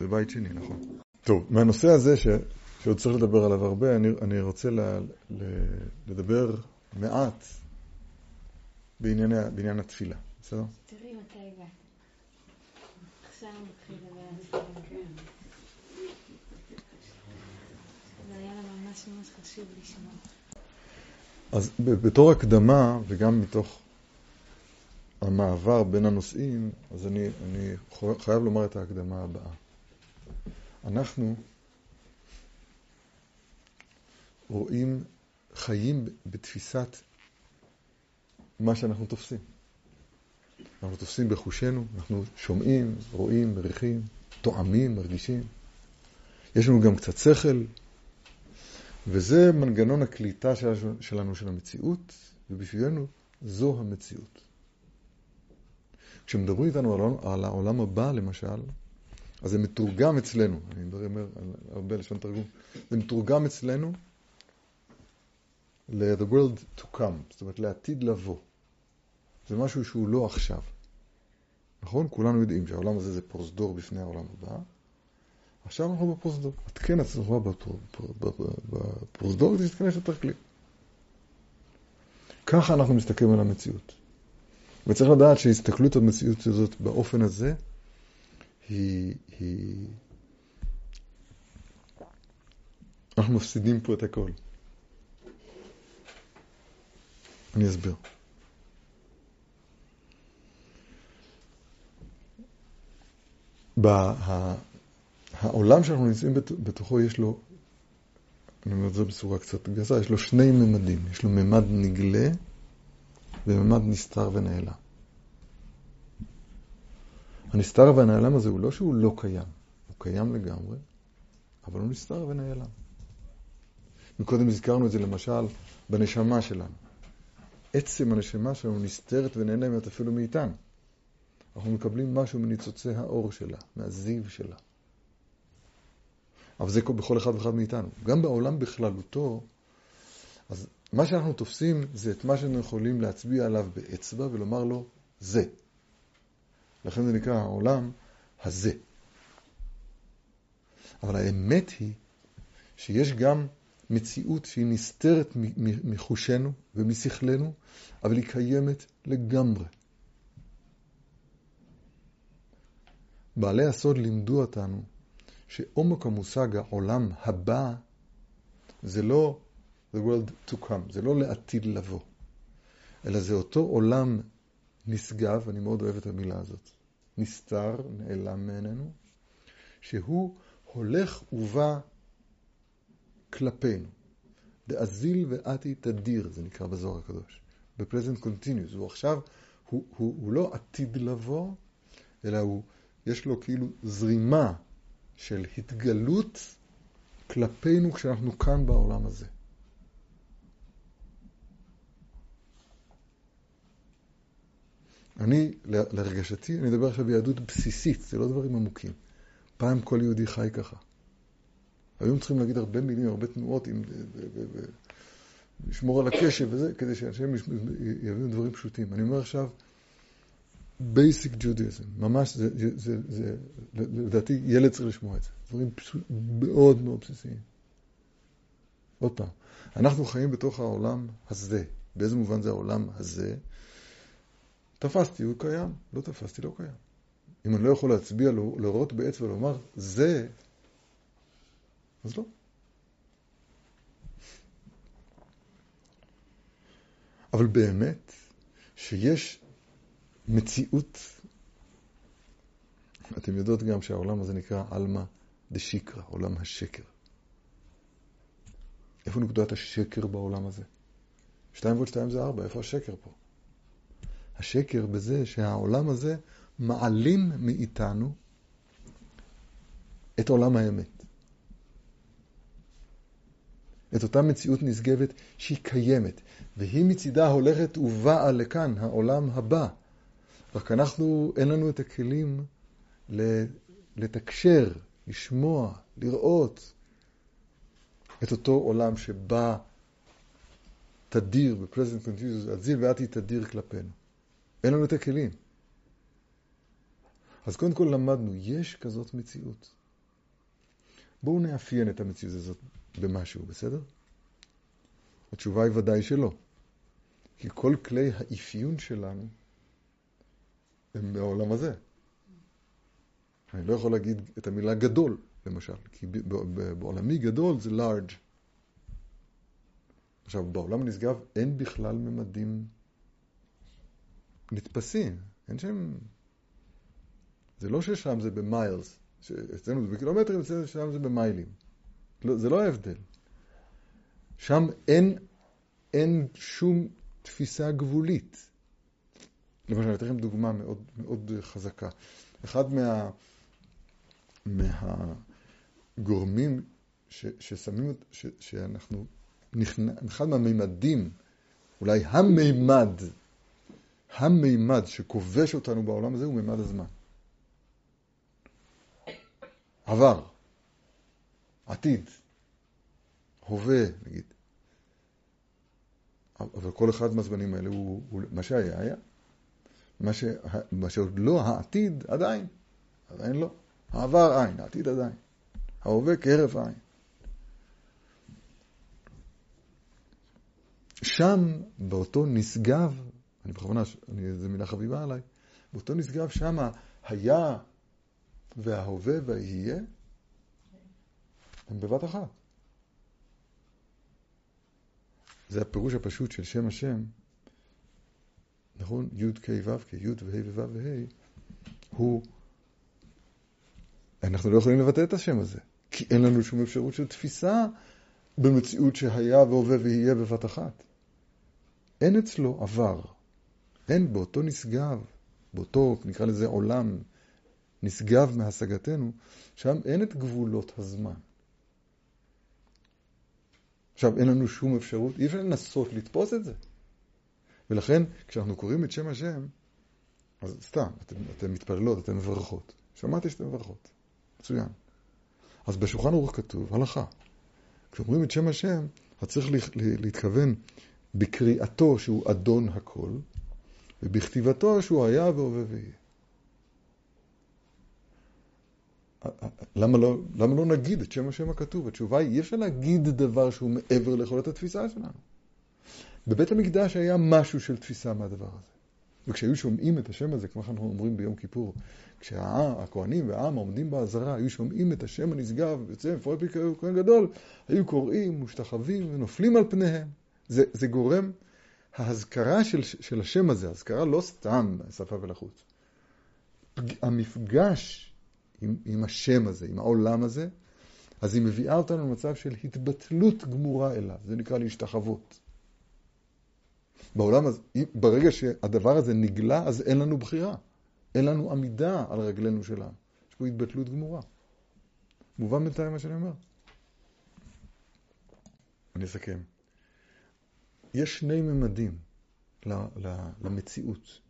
זה בית שני, נכון. טוב, מהנושא הזה ש... שעוד צריך לדבר עליו הרבה, אני, אני רוצה ל, ל, לדבר מעט בעניין, בעניין התפילה. בסדר? תראי מתי הבאת. עכשיו נתחיל לדבר על זה. זה היה לה ממש ממש חשוב לשמוע. אז בתור הקדמה, וגם מתוך המעבר בין הנושאים, אז אני, אני חייב לומר את ההקדמה הבאה. אנחנו... רואים חיים בתפיסת מה שאנחנו תופסים. אנחנו תופסים בחושנו, אנחנו שומעים, רואים, מריחים, תואמים, מרגישים. יש לנו גם קצת שכל, וזה מנגנון הקליטה שלנו של המציאות, ובשבילנו זו המציאות. כשמדברים איתנו על העולם הבא, למשל, אז זה מתורגם אצלנו, אני מדבר הרבה לשון תרגום, זה מתורגם אצלנו, ל-the world to come, זאת אומרת, לעתיד לבוא. זה משהו שהוא לא עכשיו. נכון? כולנו יודעים שהעולם הזה זה פרוסדור בפני העולם הבא. עכשיו אנחנו בפרוסדור. את כן הצלחה בפרוסדור, זה יתכנס יותר כלי. ככה אנחנו מסתכלים על המציאות. וצריך לדעת שהסתכלות המציאות הזאת באופן הזה, היא... היא... אנחנו מפסידים פה את הכל. אני אסביר. בה, העולם שאנחנו נמצאים בתוכו יש לו, אני אומר את זה בצורה קצת גסה, יש לו שני ממדים. יש לו ממד נגלה וממד נסתר ונעלם. הנסתר והנעלם הזה הוא לא שהוא לא קיים. הוא קיים לגמרי, אבל הוא נסתר ונעלם. מקודם הזכרנו את זה למשל בנשמה שלנו. עצם הנשמה שלנו נסתרת ונעלמת אפילו מאיתנו. אנחנו מקבלים משהו מניצוצי האור שלה, מהזיו שלה. אבל זה בכל אחד ואחד מאיתנו. גם בעולם בכללותו, אז מה שאנחנו תופסים זה את מה שאנחנו יכולים להצביע עליו באצבע ולומר לו זה. לכן זה נקרא העולם הזה. אבל האמת היא שיש גם מציאות שהיא נסתרת מחושנו ומשכלנו, אבל היא קיימת לגמרי. בעלי הסוד לימדו אותנו שעומק המושג העולם הבא זה לא the world to come, זה לא לעתיד לבוא, אלא זה אותו עולם נשגב, אני מאוד אוהב את המילה הזאת, נסתר, נעלם מעינינו, שהוא הולך ובא כלפינו. דאזיל ואתי תדיר, זה נקרא בזוהר הקדוש. ב-present continuous. הוא עכשיו, הוא, הוא, הוא לא עתיד לבוא, אלא הוא, יש לו כאילו זרימה של התגלות כלפינו כשאנחנו כאן בעולם הזה. אני, להרגשתי, אני מדבר עכשיו ביהדות בסיסית, זה לא דברים עמוקים. פעם כל יהודי חי ככה. היום צריכים להגיד הרבה מילים, הרבה תנועות, לשמור על הקשב וזה, כדי שאנשים יבינו דברים פשוטים. אני אומר עכשיו, basic Judaism, ממש, זה, זה, זה, זה, לדעתי, ילד צריך לשמוע את זה. דברים מאוד מאוד בסיסיים. עוד פעם, אנחנו חיים בתוך העולם הזה. באיזה מובן זה העולם הזה? תפסתי, הוא קיים. לא תפסתי, לא קיים. אם אני לא יכול להצביע, לראות בעץ ולומר, זה, אז לא. אבל באמת, שיש מציאות, אתם יודעות גם שהעולם הזה נקרא אלמה דשיקרה, עולם השקר. איפה נקודת השקר בעולם הזה? שתיים ועוד שתיים זה ארבע, איפה השקר פה? השקר בזה שהעולם הזה מעלים מאיתנו את עולם האמת. את אותה מציאות נשגבת שהיא קיימת, והיא מצידה הולכת ובאה לכאן, העולם הבא. רק אנחנו, אין לנו את הכלים לתקשר, לשמוע, לראות את אותו עולם שבא תדיר, בפרזנט קונטיוזוס, אזיל ואתי תדיר כלפינו. אין לנו את הכלים. אז קודם כל למדנו, יש כזאת מציאות. בואו נאפיין את המציאות הזאת במשהו, בסדר? התשובה היא ודאי שלא. כי כל כלי האפיון שלנו הם מהעולם הזה. אני לא יכול להגיד את המילה גדול, למשל. כי בעולמי גדול זה large. עכשיו, בעולם הנשגב אין בכלל ממדים נתפסים. אין שם... זה לא ששם זה במיילס. אצלנו זה בקילומטרים, שם זה במיילים. זה לא ההבדל. שם אין, אין שום תפיסה גבולית. למשל, אני אתן לכם דוגמה מאוד, מאוד חזקה. אחד מה, מהגורמים ש, ששמים, ש, שאנחנו נכנע, אחד מהמימדים, אולי המימד, המימד שכובש אותנו בעולם הזה הוא מימד הזמן. עבר, עתיד, הווה, נגיד. אבל כל אחד מהזמנים האלה הוא, הוא מה שהיה היה. מה, ש... מה שעוד לא, העתיד עדיין, עדיין לא. העבר אין, העתיד עדיין. ההווה כערב אין. שם, באותו נשגב, אני בכוונה, אני, זה מילה חביבה עליי, באותו נשגב שם היה וההווה וההיה הם בבת אחת. זה הפירוש הפשוט של שם השם, נכון? י' כ' ו' כ' י' וה' וו' וה' הוא... אנחנו לא יכולים לבטא את השם הזה, כי אין לנו שום אפשרות של תפיסה במציאות שהיה והווה ויהיה בבת אחת. אין אצלו עבר. אין באותו נשגב, באותו, נקרא לזה עולם, נשגב מהשגתנו, שם אין את גבולות הזמן. עכשיו, אין לנו שום אפשרות, אי אפשר לנסות לתפוס את זה. ולכן, כשאנחנו קוראים את שם השם, אז סתם, אתם, אתם מתפללות, אתם מברכות. שמעתי שאתם מברכות. מצוין. אז בשולחן ערוך כתוב, הלכה. כשאומרים את שם השם, אז צריך להתכוון בקריאתו שהוא אדון הכל, ובכתיבתו שהוא היה והווה ויהיה. למה לא, למה לא נגיד את שם השם הכתוב? התשובה היא, אי אפשר להגיד דבר שהוא מעבר ליכולת התפיסה שלנו. בבית המקדש היה משהו של תפיסה מהדבר הזה. וכשהיו שומעים את השם הזה, כמו אנחנו אומרים ביום כיפור, כשהכוהנים והעם העומדים בעזרה, היו שומעים את השם הנשגב, יוצא מפורש כהן גדול, היו קוראים, משתחווים ונופלים על פניהם. זה, זה גורם, ההזכרה של, של השם הזה, ההזכרה לא סתם שפה ולחוץ. המפגש עם, עם השם הזה, עם העולם הזה, אז היא מביאה אותנו למצב של התבטלות גמורה אליו. זה נקרא להשתחוות. בעולם הזה, ברגע שהדבר הזה נגלה, אז אין לנו בחירה. אין לנו עמידה על רגלינו שלנו. יש פה התבטלות גמורה. מובן בינתיים מה שאני אומר. אני אסכם. יש שני ממדים למציאות.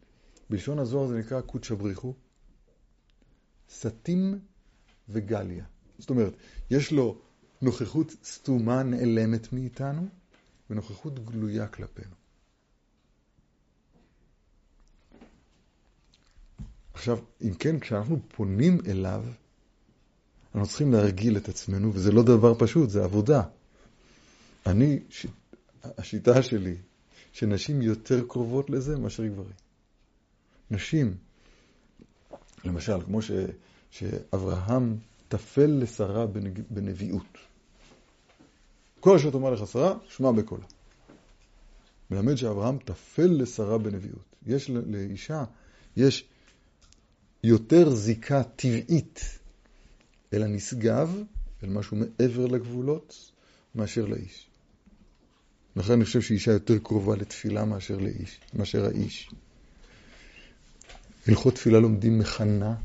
בלשון הזוהר זה נקרא קודש הבריחו, סתים וגליה. זאת אומרת, יש לו נוכחות סתומה נעלמת מאיתנו, ונוכחות גלויה כלפינו. עכשיו, אם כן, כשאנחנו פונים אליו, אנחנו צריכים להרגיל את עצמנו, וזה לא דבר פשוט, זה עבודה. אני, ש... השיטה שלי, שנשים יותר קרובות לזה מאשר גברים. נשים, למשל, כמו ש... שאברהם תפל לשרה בנג... בנביאות. כל שתאמר לך שרה, שמע בקולה. מלמד שאברהם תפל לשרה בנביאות. יש לאישה, יש יותר זיקה טבעית אל הנשגב, אל משהו מעבר לגבולות, מאשר לאיש. לכן אני חושב שאישה יותר קרובה לתפילה מאשר לאיש, מאשר האיש. הלכות תפילה לומדים מחנה,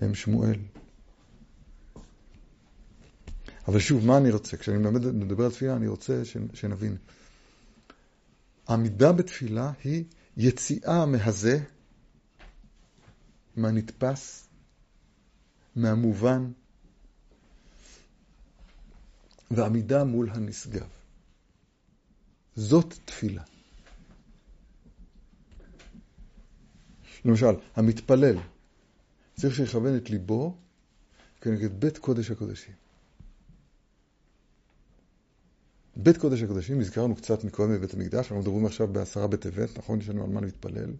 הם שמואל. אבל שוב, מה אני רוצה? כשאני מדבר על תפילה, אני רוצה שנבין. העמידה בתפילה היא יציאה מהזה, מהנתפס, מהמובן, ועמידה מול הנשגב. זאת תפילה. למשל, המתפלל צריך שיכוון את ליבו כנגד בית קודש הקודשים. בית קודש הקודשים, הזכרנו קצת מקודם בבית המקדש, אנחנו מדברים עכשיו בעשרה בטבת, נכון? יש לנו על מה להתפלל.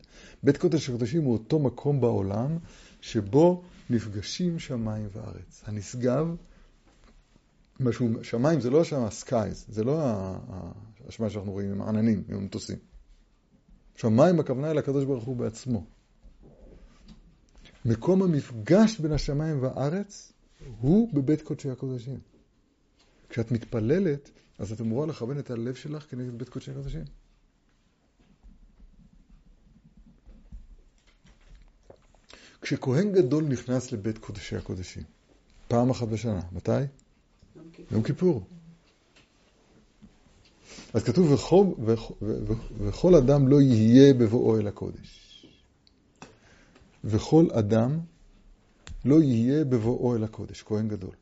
בית קודש הקודשים הוא אותו מקום בעולם שבו נפגשים שמיים וארץ. הנשגב, משהו, שמיים זה לא השם, הסקייז, זה לא השמיים שאנחנו רואים עם העננים, עם המטוסים. שמיים הכוונה אל הקדוש ברוך הוא בעצמו. מקום המפגש בין השמיים והארץ הוא בבית קודשי הקודשים. כשאת מתפללת, אז את אמורה לכוון את הלב שלך כנגד בית קודשי הקודשים. כשכהן גדול נכנס לבית קודשי הקודשים, פעם אחת בשנה, מתי? יום כיפור. יום כיפור. אז כתוב, וכל, וכל, וכל אדם לא יהיה בבואו אל הקודש. וכל אדם לא יהיה בבואו אל הקודש, כהן גדול.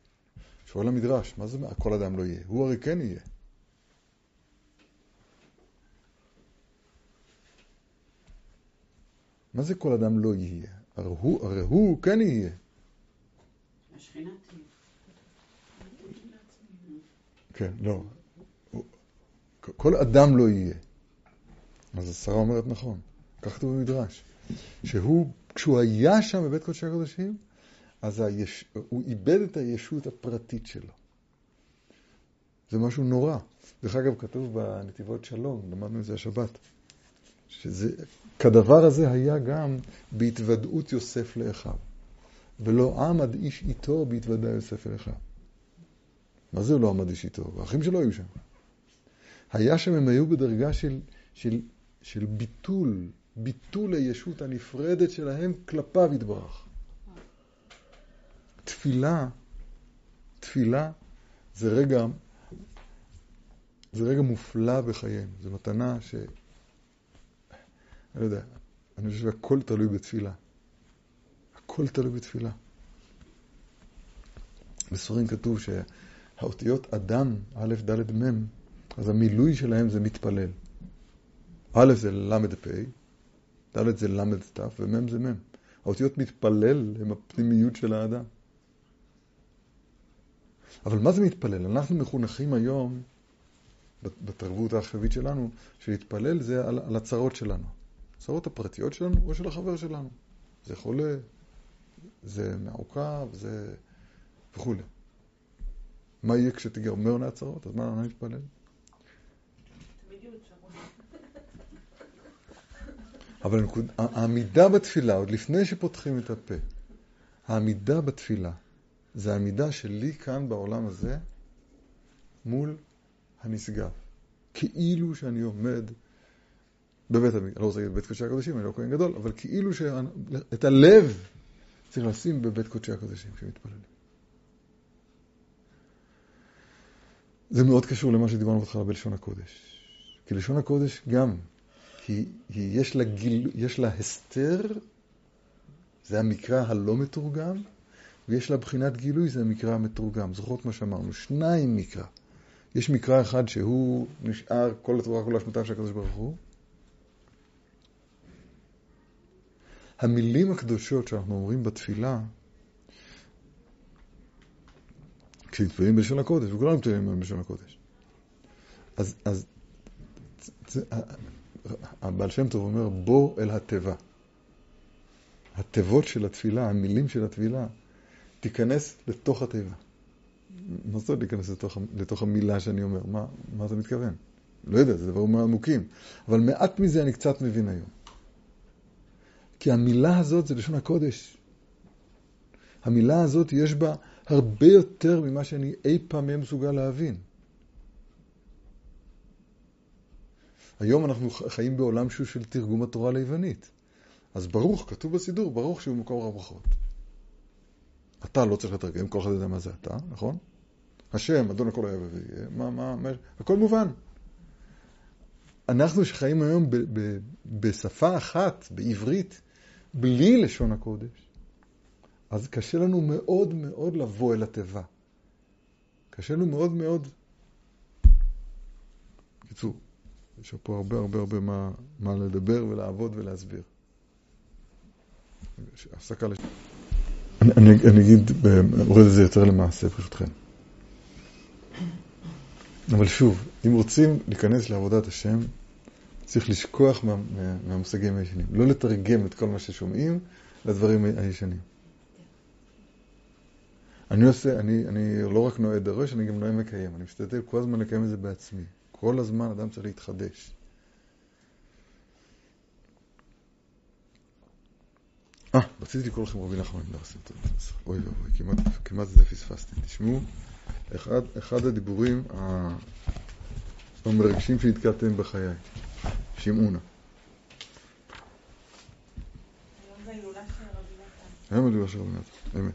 שואל המדרש, מה זה כל אדם לא יהיה? הוא הרי כן יהיה. מה זה כל אדם לא יהיה? הרי הוא, הרי הוא כן יהיה. השכינה תהיה. כן, לא. כל אדם לא יהיה. אז השרה אומרת נכון. כך כתוב במדרש. שהוא, כשהוא היה שם בבית קודשי הקודשים, אז היש... הוא איבד את הישות הפרטית שלו. זה משהו נורא. דרך אגב, כתוב בנתיבות שלום, למדנו את זה השבת, שזה... כדבר הזה היה גם בהתוודעות יוסף לאחיו. ולא עמד איש איתו בהתוודע יוסף אל אחיו. מה זה לא עמד איש איתו? האחים שלו היו שם. היה שם הם היו בדרגה של, של, של ביטול, ביטול הישות הנפרדת שלהם כלפיו יתברך. תפילה, תפילה זה רגע, זה רגע מופלא בחיים. זו מתנה ש... אני לא יודע, אני חושב שהכל תלוי בתפילה. הכל תלוי בתפילה. בספרים כתוב שהאותיות אדם, א' ד' מ', אז המילוי שלהם זה מתפלל. א' זה למד פ', ד' זה למד ת', ומ' זה מ'. האותיות מתפלל הם הפנימיות של האדם. אבל מה זה מתפלל? אנחנו מחונכים היום, בתרבות העכשווית שלנו, שלהתפלל זה על, על הצרות שלנו. הצרות הפרטיות שלנו או של החבר שלנו. זה חולה, זה מעוקב, זה וכו'. מה יהיה כשתגמרנה מהצרות? אז מה אנחנו נתפלל? אבל העמידה בתפילה, עוד לפני שפותחים את הפה, העמידה בתפילה, זה העמידה שלי כאן בעולם הזה מול הנשגב. כאילו שאני עומד בבית המקדש, אני לא רוצה להגיד בבית קודשי הקודשים, אני לא כהן גדול, אבל כאילו שאת הלב צריך לשים בבית קודשי הקודשים כשמתפללים. זה מאוד קשור למה שדיברנו בתחילה בלשון הקודש. כי לשון הקודש גם, כי יש לה, גיל, יש לה הסתר, זה המקרא הלא מתורגם, ויש לה בחינת גילוי, זה המקרא המתורגם. זוכרות מה שאמרנו, שניים מקרא. יש מקרא אחד שהוא נשאר כל התורה, כל השמותיו של הקדוש ברוך הוא. המילים הקדושות שאנחנו אומרים בתפילה, כשתפעלים בלשון הקודש, וכולם מתפעלים בלשון הקודש. אז, אז זה, הבעל שם טוב אומר, בוא אל הטבע. הטבות של התפילה, המילים של התפילה, תיכנס לתוך הטבע. מה זאת להיכנס לתוך, לתוך המילה שאני אומר? מה, מה אתה מתכוון? לא יודע, זה דבר מעמוקים. אבל מעט מזה אני קצת מבין היום. כי המילה הזאת זה לשון הקודש. המילה הזאת יש בה הרבה יותר ממה שאני אי פעם מסוגל להבין. היום אנחנו חיים בעולם שהוא של תרגום התורה ליוונית. אז ברוך, כתוב בסידור, ברוך שהוא מקור הברכות. אתה לא צריך לתרגם, כל אחד יודע מה זה אתה, נכון? השם, אדון הכל היה ויהיה, מה, מה, מה, הכל מובן. אנחנו שחיים היום ב- ב- בשפה אחת, בעברית, בלי לשון הקודש, אז קשה לנו מאוד מאוד לבוא אל הטבע. קשה לנו מאוד מאוד... קיצור, יש פה הרבה הרבה הרבה מה, מה לדבר ולעבוד ולהסביר. הפסקה לשם. אני, אני, אני אגיד, אוריד את זה יותר למעשה פשוטכם. אבל שוב, אם רוצים להיכנס לעבודת השם, צריך לשכוח מה, מה, מהמושגים הישנים. לא לתרגם את כל מה ששומעים לדברים הישנים. אני עושה, אני, אני לא רק נועד דורש, אני גם נועד מקיים. אני משתדל כל הזמן לקיים את זה בעצמי. כל הזמן אדם צריך להתחדש. אה, רציתי לקרוא לכם רבי נחמן, לא עושים את זה. אוי ואוי, כמעט, כמעט זה פספסתי. תשמעו, אחד, אחד הדיבורים המרגשים שהתקעתם בחיי. שמעונה. היום זה הילולה של רבי נחמן. היום הילולה של רבי נחמן, אמת.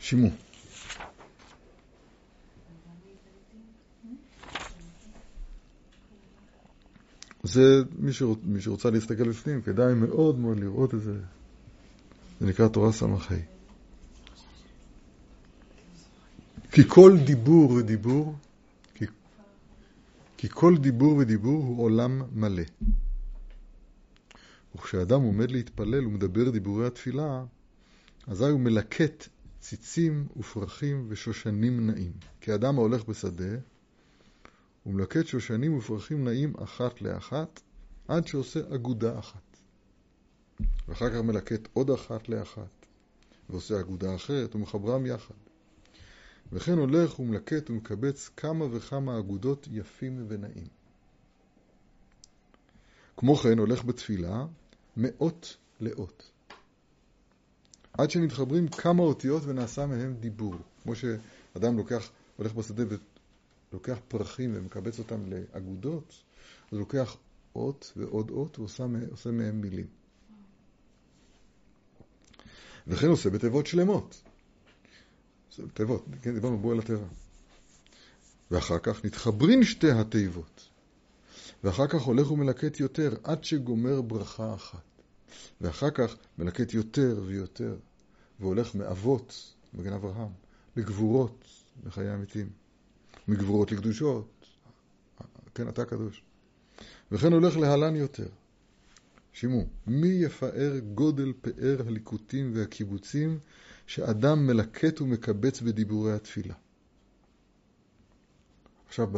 שימו. זה, מי, שרוצ, מי שרוצה להסתכל לפנים, כדאי מאוד מאוד לראות את זה. זה נקרא תורה סמכי. כי כל דיבור ודיבור, כי, כי כל דיבור ודיבור הוא עולם מלא. וכשאדם עומד להתפלל ומדבר דיבורי התפילה, אזי הוא מלקט ציצים ופרחים ושושנים נעים. כי אדם ההולך בשדה, הוא מלקט שושנים ופרחים נעים אחת לאחת, עד שעושה אגודה אחת. ואחר כך מלקט עוד אחת לאחת, ועושה אגודה אחרת ומחברם יחד. וכן הולך ומלקט ומקבץ כמה וכמה אגודות יפים ונעים. כמו כן הולך בתפילה מאות לאות. עד שנתחברים כמה אותיות ונעשה מהם דיבור. כמו שאדם לוקח, הולך בשדה ולוקח פרחים ומקבץ אותם לאגודות, אז לוקח אות ועוד אות ועושה מהם מילים. וכן עושה בתיבות שלמות. תיבות, כן, דיברנו בו אל התיבה. ואחר כך נתחברים שתי התיבות. ואחר כך הולך ומלקט יותר עד שגומר ברכה אחת. ואחר כך מלקט יותר ויותר, והולך מאבות, מגן אברהם, לגבורות, לחיי המתים, מגבורות לקדושות, כן, אתה קדוש. וכן הולך להלן יותר. שימו, מי יפאר גודל פאר הליקוטים והקיבוצים שאדם מלקט ומקבץ בדיבורי התפילה. עכשיו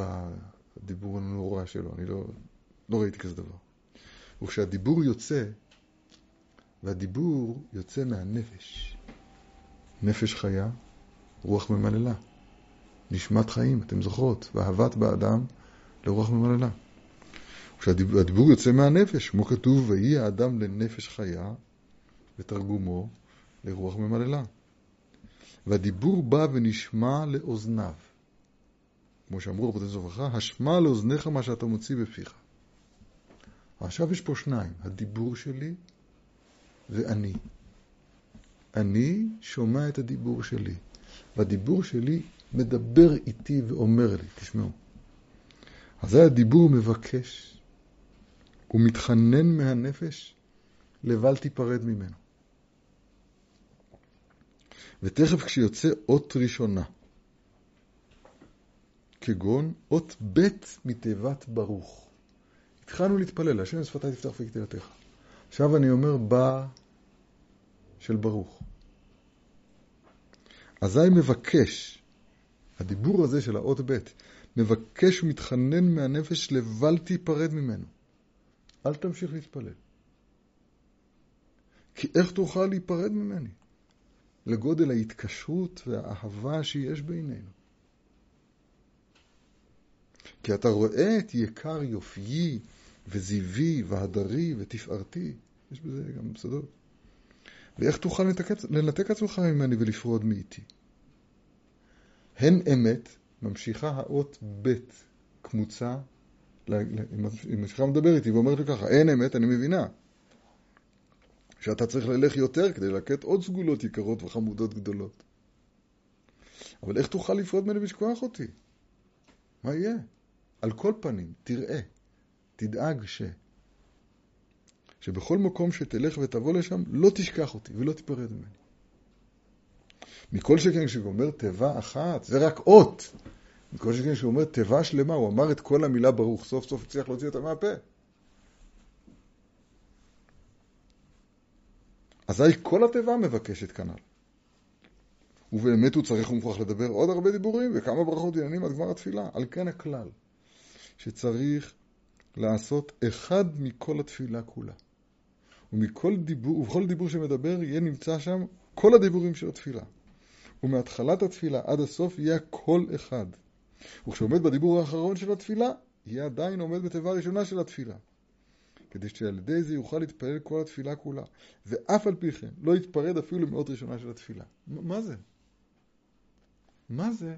בדיבור הנורא שלו, אני לא, לא ראיתי כזה דבר. וכשהדיבור יוצא, והדיבור יוצא מהנפש. נפש חיה, רוח ממללה. נשמת חיים, אתם זוכרות, ואהבת באדם לרוח ממללה. כשהדיבור יוצא מהנפש, כמו כתוב, ויהי האדם לנפש חיה, ותרגומו לרוח ממללה. והדיבור בא ונשמע לאוזניו. כמו שאמרו רבותינו זוכרך, השמע לאוזניך מה שאתה מוציא בפיך. עכשיו יש פה שניים, הדיבור שלי ואני. אני שומע את הדיבור שלי, והדיבור שלי מדבר איתי ואומר לי, תשמעו. אז הדיבור מבקש, הוא מתחנן מהנפש, לבל תיפרד ממנו. ותכף כשיוצא אות ראשונה, כגון אות בית מתיבת ברוך. התחלנו להתפלל, השם שפתי תפתח ותקהילתך. עכשיו אני אומר בא של ברוך. אזי מבקש, הדיבור הזה של האות בית, מבקש ומתחנן מהנפש לבל תיפרד ממנו. אל תמשיך להתפלל. כי איך תוכל להיפרד ממני? לגודל ההתקשרות והאהבה שיש בינינו. כי אתה רואה את יקר יופיי וזיווי והדרי ותפארתי. יש בזה גם בסדות. ואיך תוכל לנתק עצמך ממני ולפרוד מאיתי? הן אמת, ממשיכה האות בית כמוצה, היא ממשיכה מדבר איתי ואומרת לי ככה, אין אמת, אני מבינה. שאתה צריך ללך יותר כדי לקט עוד סגולות יקרות וחמודות גדולות. אבל איך תוכל לפרוד ממני בשכוח אותי? מה יהיה? על כל פנים, תראה, תדאג ש... שבכל מקום שתלך ותבוא לשם, לא תשכח אותי ולא תיפרד ממני. מכל שכן שגומר תיבה אחת, זה רק אות. מכל שכן שגומר תיבה שלמה, הוא אמר את כל המילה ברוך, סוף סוף צריך להוציא אותה מהפה. אזי כל התיבה מבקשת כנ"ל. ובאמת הוא צריך ומוכרח לדבר עוד הרבה דיבורים, וכמה ברכות עניינים עד גמר התפילה. על כן הכלל, שצריך לעשות אחד מכל התפילה כולה. ומכל דיבור, ובכל דיבור שמדבר יהיה נמצא שם כל הדיבורים של התפילה. ומהתחלת התפילה עד הסוף יהיה כל אחד. וכשעומד בדיבור האחרון של התפילה, יהיה עדיין עומד בתיבה הראשונה של התפילה. כדי שעל ידי זה יוכל להתפלל כל התפילה כולה. ואף על פי כן, לא יתפרד אפילו למאות ראשונה של התפילה. מה זה? מה זה?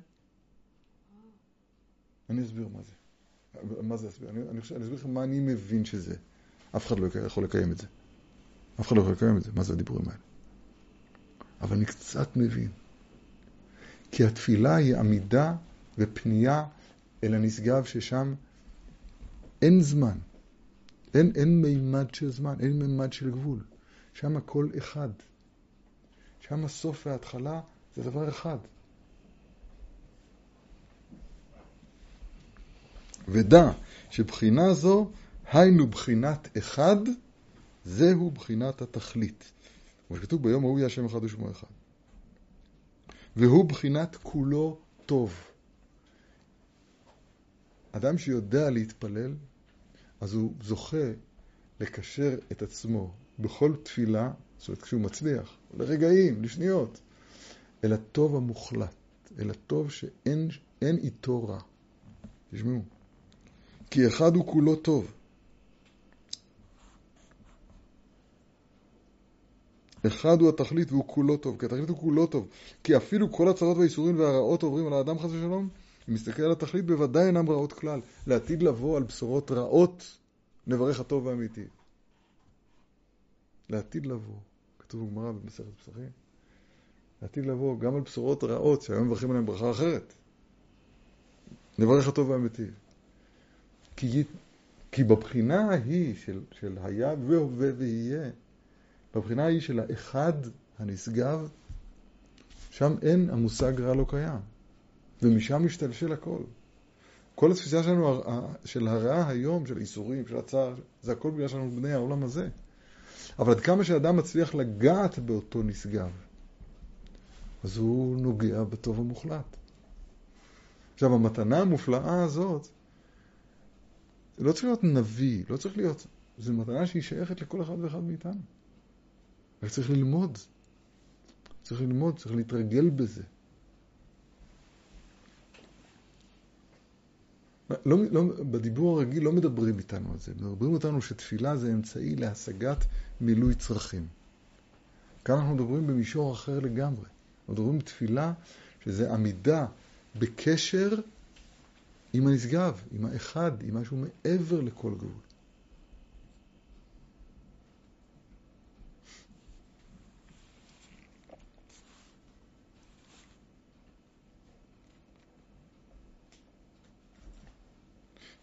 אני אסביר מה זה. מה זה אסביר? אני, אני, אני אסביר לכם מה אני מבין שזה. אף אחד לא יכול לקיים את זה. אף אחד לא יכול לקיים את זה. מה זה הדיבורים האלה? אבל אני קצת מבין. כי התפילה היא עמידה ופנייה אל הנשגב ששם אין זמן. אין, אין מימד של זמן, אין מימד של גבול. שם הכל אחד. שם הסוף וההתחלה זה דבר אחד. ודע שבחינה זו, היינו בחינת אחד, זהו בחינת התכלית. וכתוב ביום ההוא יהיה השם אחד ושמו אחד. והוא בחינת כולו טוב. אדם שיודע להתפלל, אז הוא זוכה לקשר את עצמו בכל תפילה, זאת אומרת כשהוא מצליח, לרגעים, לשניות, אל הטוב המוחלט, אל הטוב שאין אין איתו רע. תשמעו. כי אחד הוא כולו טוב. אחד הוא התכלית והוא כולו טוב, כי התכלית הוא כולו טוב. כי אפילו כל הצרות והאיסורים והרעות עוברים על האדם חס ושלום, אם מסתכל על התכלית, בוודאי אינם רעות כלל. לעתיד לבוא על בשורות רעות, נברך הטוב האמיתי. לעתיד לבוא, כתוב בגמרא במסכת פסחים, לעתיד לבוא גם על בשורות רעות, שהיום מברכים עליהן ברכה אחרת. נברך הטוב האמיתי. כי, כי בבחינה ההיא של, של היה והווה ויהיה, בבחינה ההיא של האחד הנשגב, שם אין המושג רע לא קיים. ומשם משתלשל הכל. כל התפיסה שלנו, של הרעה היום, של איסורים, של הצער, זה הכל בגלל שלנו בני העולם הזה. אבל עד כמה שאדם מצליח לגעת באותו נשגב, אז הוא נוגע בטוב המוחלט. עכשיו, המתנה המופלאה הזאת, לא צריך להיות נביא, לא צריך להיות, זו מתנה שהיא שייכת לכל אחד ואחד מאיתנו. אבל צריך ללמוד. צריך ללמוד, צריך להתרגל בזה. לא, לא, בדיבור הרגיל לא מדברים איתנו על זה. מדברים אותנו שתפילה זה אמצעי להשגת מילוי צרכים. כאן אנחנו מדברים במישור אחר לגמרי. מדברים בתפילה שזה עמידה בקשר עם הנשגב, עם האחד, עם משהו מעבר לכל גבול.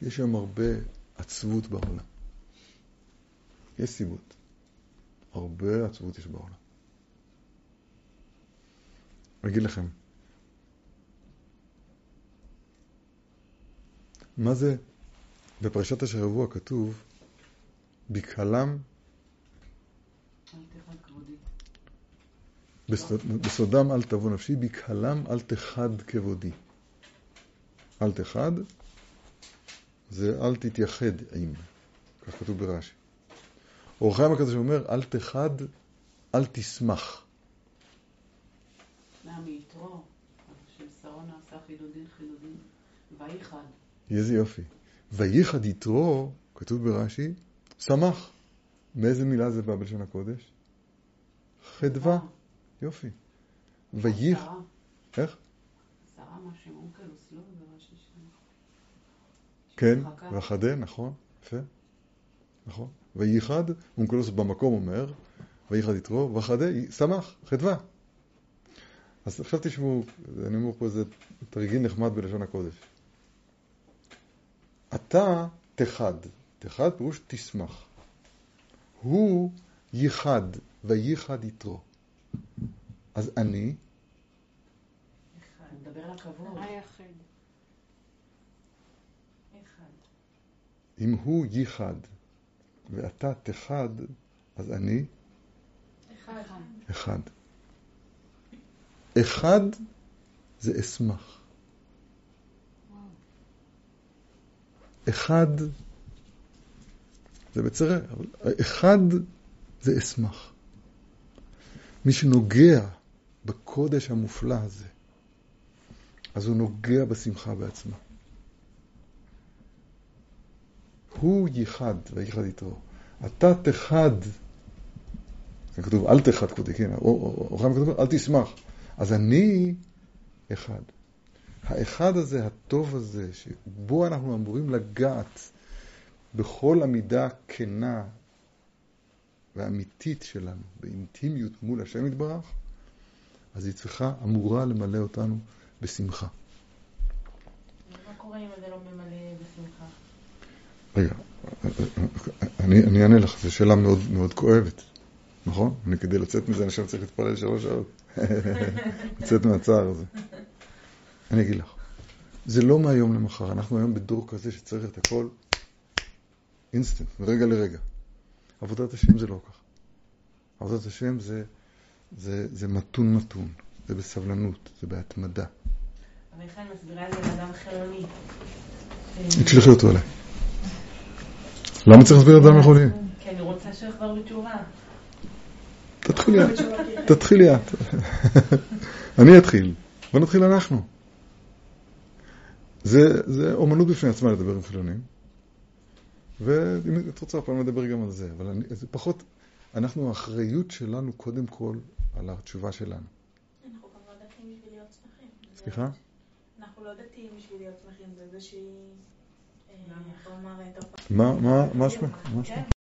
יש שם הרבה עצבות בעולם. יש סיבות. הרבה עצבות יש בעולם. אני אגיד לכם, מה זה? בפרשת השבוע כתוב, בקהלם, בסוד, בסודם אל תבוא נפשי, בקהלם אל תחד כבודי. אל תחד, זה אל תתייחד עם. כך כתוב ברשי. אורחי המקדש אומר, אל תחד, אל תשמח. נעמי יתרו, של שרון נעשה חילודין חילודין, ואיחד. איזה יופי. ואיחד יתרו, כתוב ברשי, שמח. מאיזה מילה זה בא בלשון הקודש? חדווה. יופי. ואיח... שרה. איך? שרה, מה שאונקלוס לא ברשי שלנו. כן, ואחדה, נכון, יפה, נכון. וייחד, אונקלוס במקום אומר, וייחד יתרו, ואחדה, שמח, חדווה. אז עכשיו תשמעו, אני אומר פה איזה תרגיל נחמד בלשון הקודש. אתה תחד, תחד פירוש תשמח. הוא ייחד, וייחד יתרו. אז אני... אני מדבר על הכבוד. היחד. אם הוא ייחד ואתה תחד, אז אני אחד. אחד. אחד זה אשמח. אחד זה בצרה, אבל אחד זה אשמח. מי שנוגע בקודש המופלא הזה, אז הוא נוגע בשמחה בעצמה. הוא ייחד, וייחד יתרו. אתה תחד, זה כתוב, אל תחד כבודי, כן, או חיים כתוב, אל תשמח. אז אני אחד. האחד הזה, הטוב הזה, שבו אנחנו אמורים לגעת בכל עמידה כנה ואמיתית שלנו, באינטימיות מול השם יתברך, אז היא צריכה, אמורה למלא אותנו בשמחה. מה קורה אם זה לא ממלא בשמחה? רגע, אני, אני אענה לך, זו שאלה מאוד, מאוד כואבת, נכון? אני כדי לצאת מזה, אני שם צריך להתפלל שלוש שעות. לצאת מהצער הזה. אני אגיד לך, זה לא מהיום למחר, אנחנו היום בדור כזה שצריך את הכל אינסטנט, מרגע לרגע. עבודת השם זה לא כך. עבודת השם זה, זה, זה מתון מתון, זה בסבלנות, זה בהתמדה. אבל איך אני מסבירה את זה לאדם חילוני? תשלחי אותו עליי. למה צריך לסביר את זה המחולים? כי אני רוצה שחבר בתשובה. תתחילי, תתחילי את. אני אתחיל, ונתחיל אנחנו. זה אומנות בפני עצמה לדבר עם חילונים, ואם את רוצה פעם לדבר גם על זה, אבל זה פחות, אנחנו, האחריות שלנו קודם כל על התשובה שלנו. אנחנו גם לא דתיים בשביל להיות שמחים. סליחה? אנחנו לא דתיים בשביל להיות שמחים, זה איזושהי... מה מה מה מה מה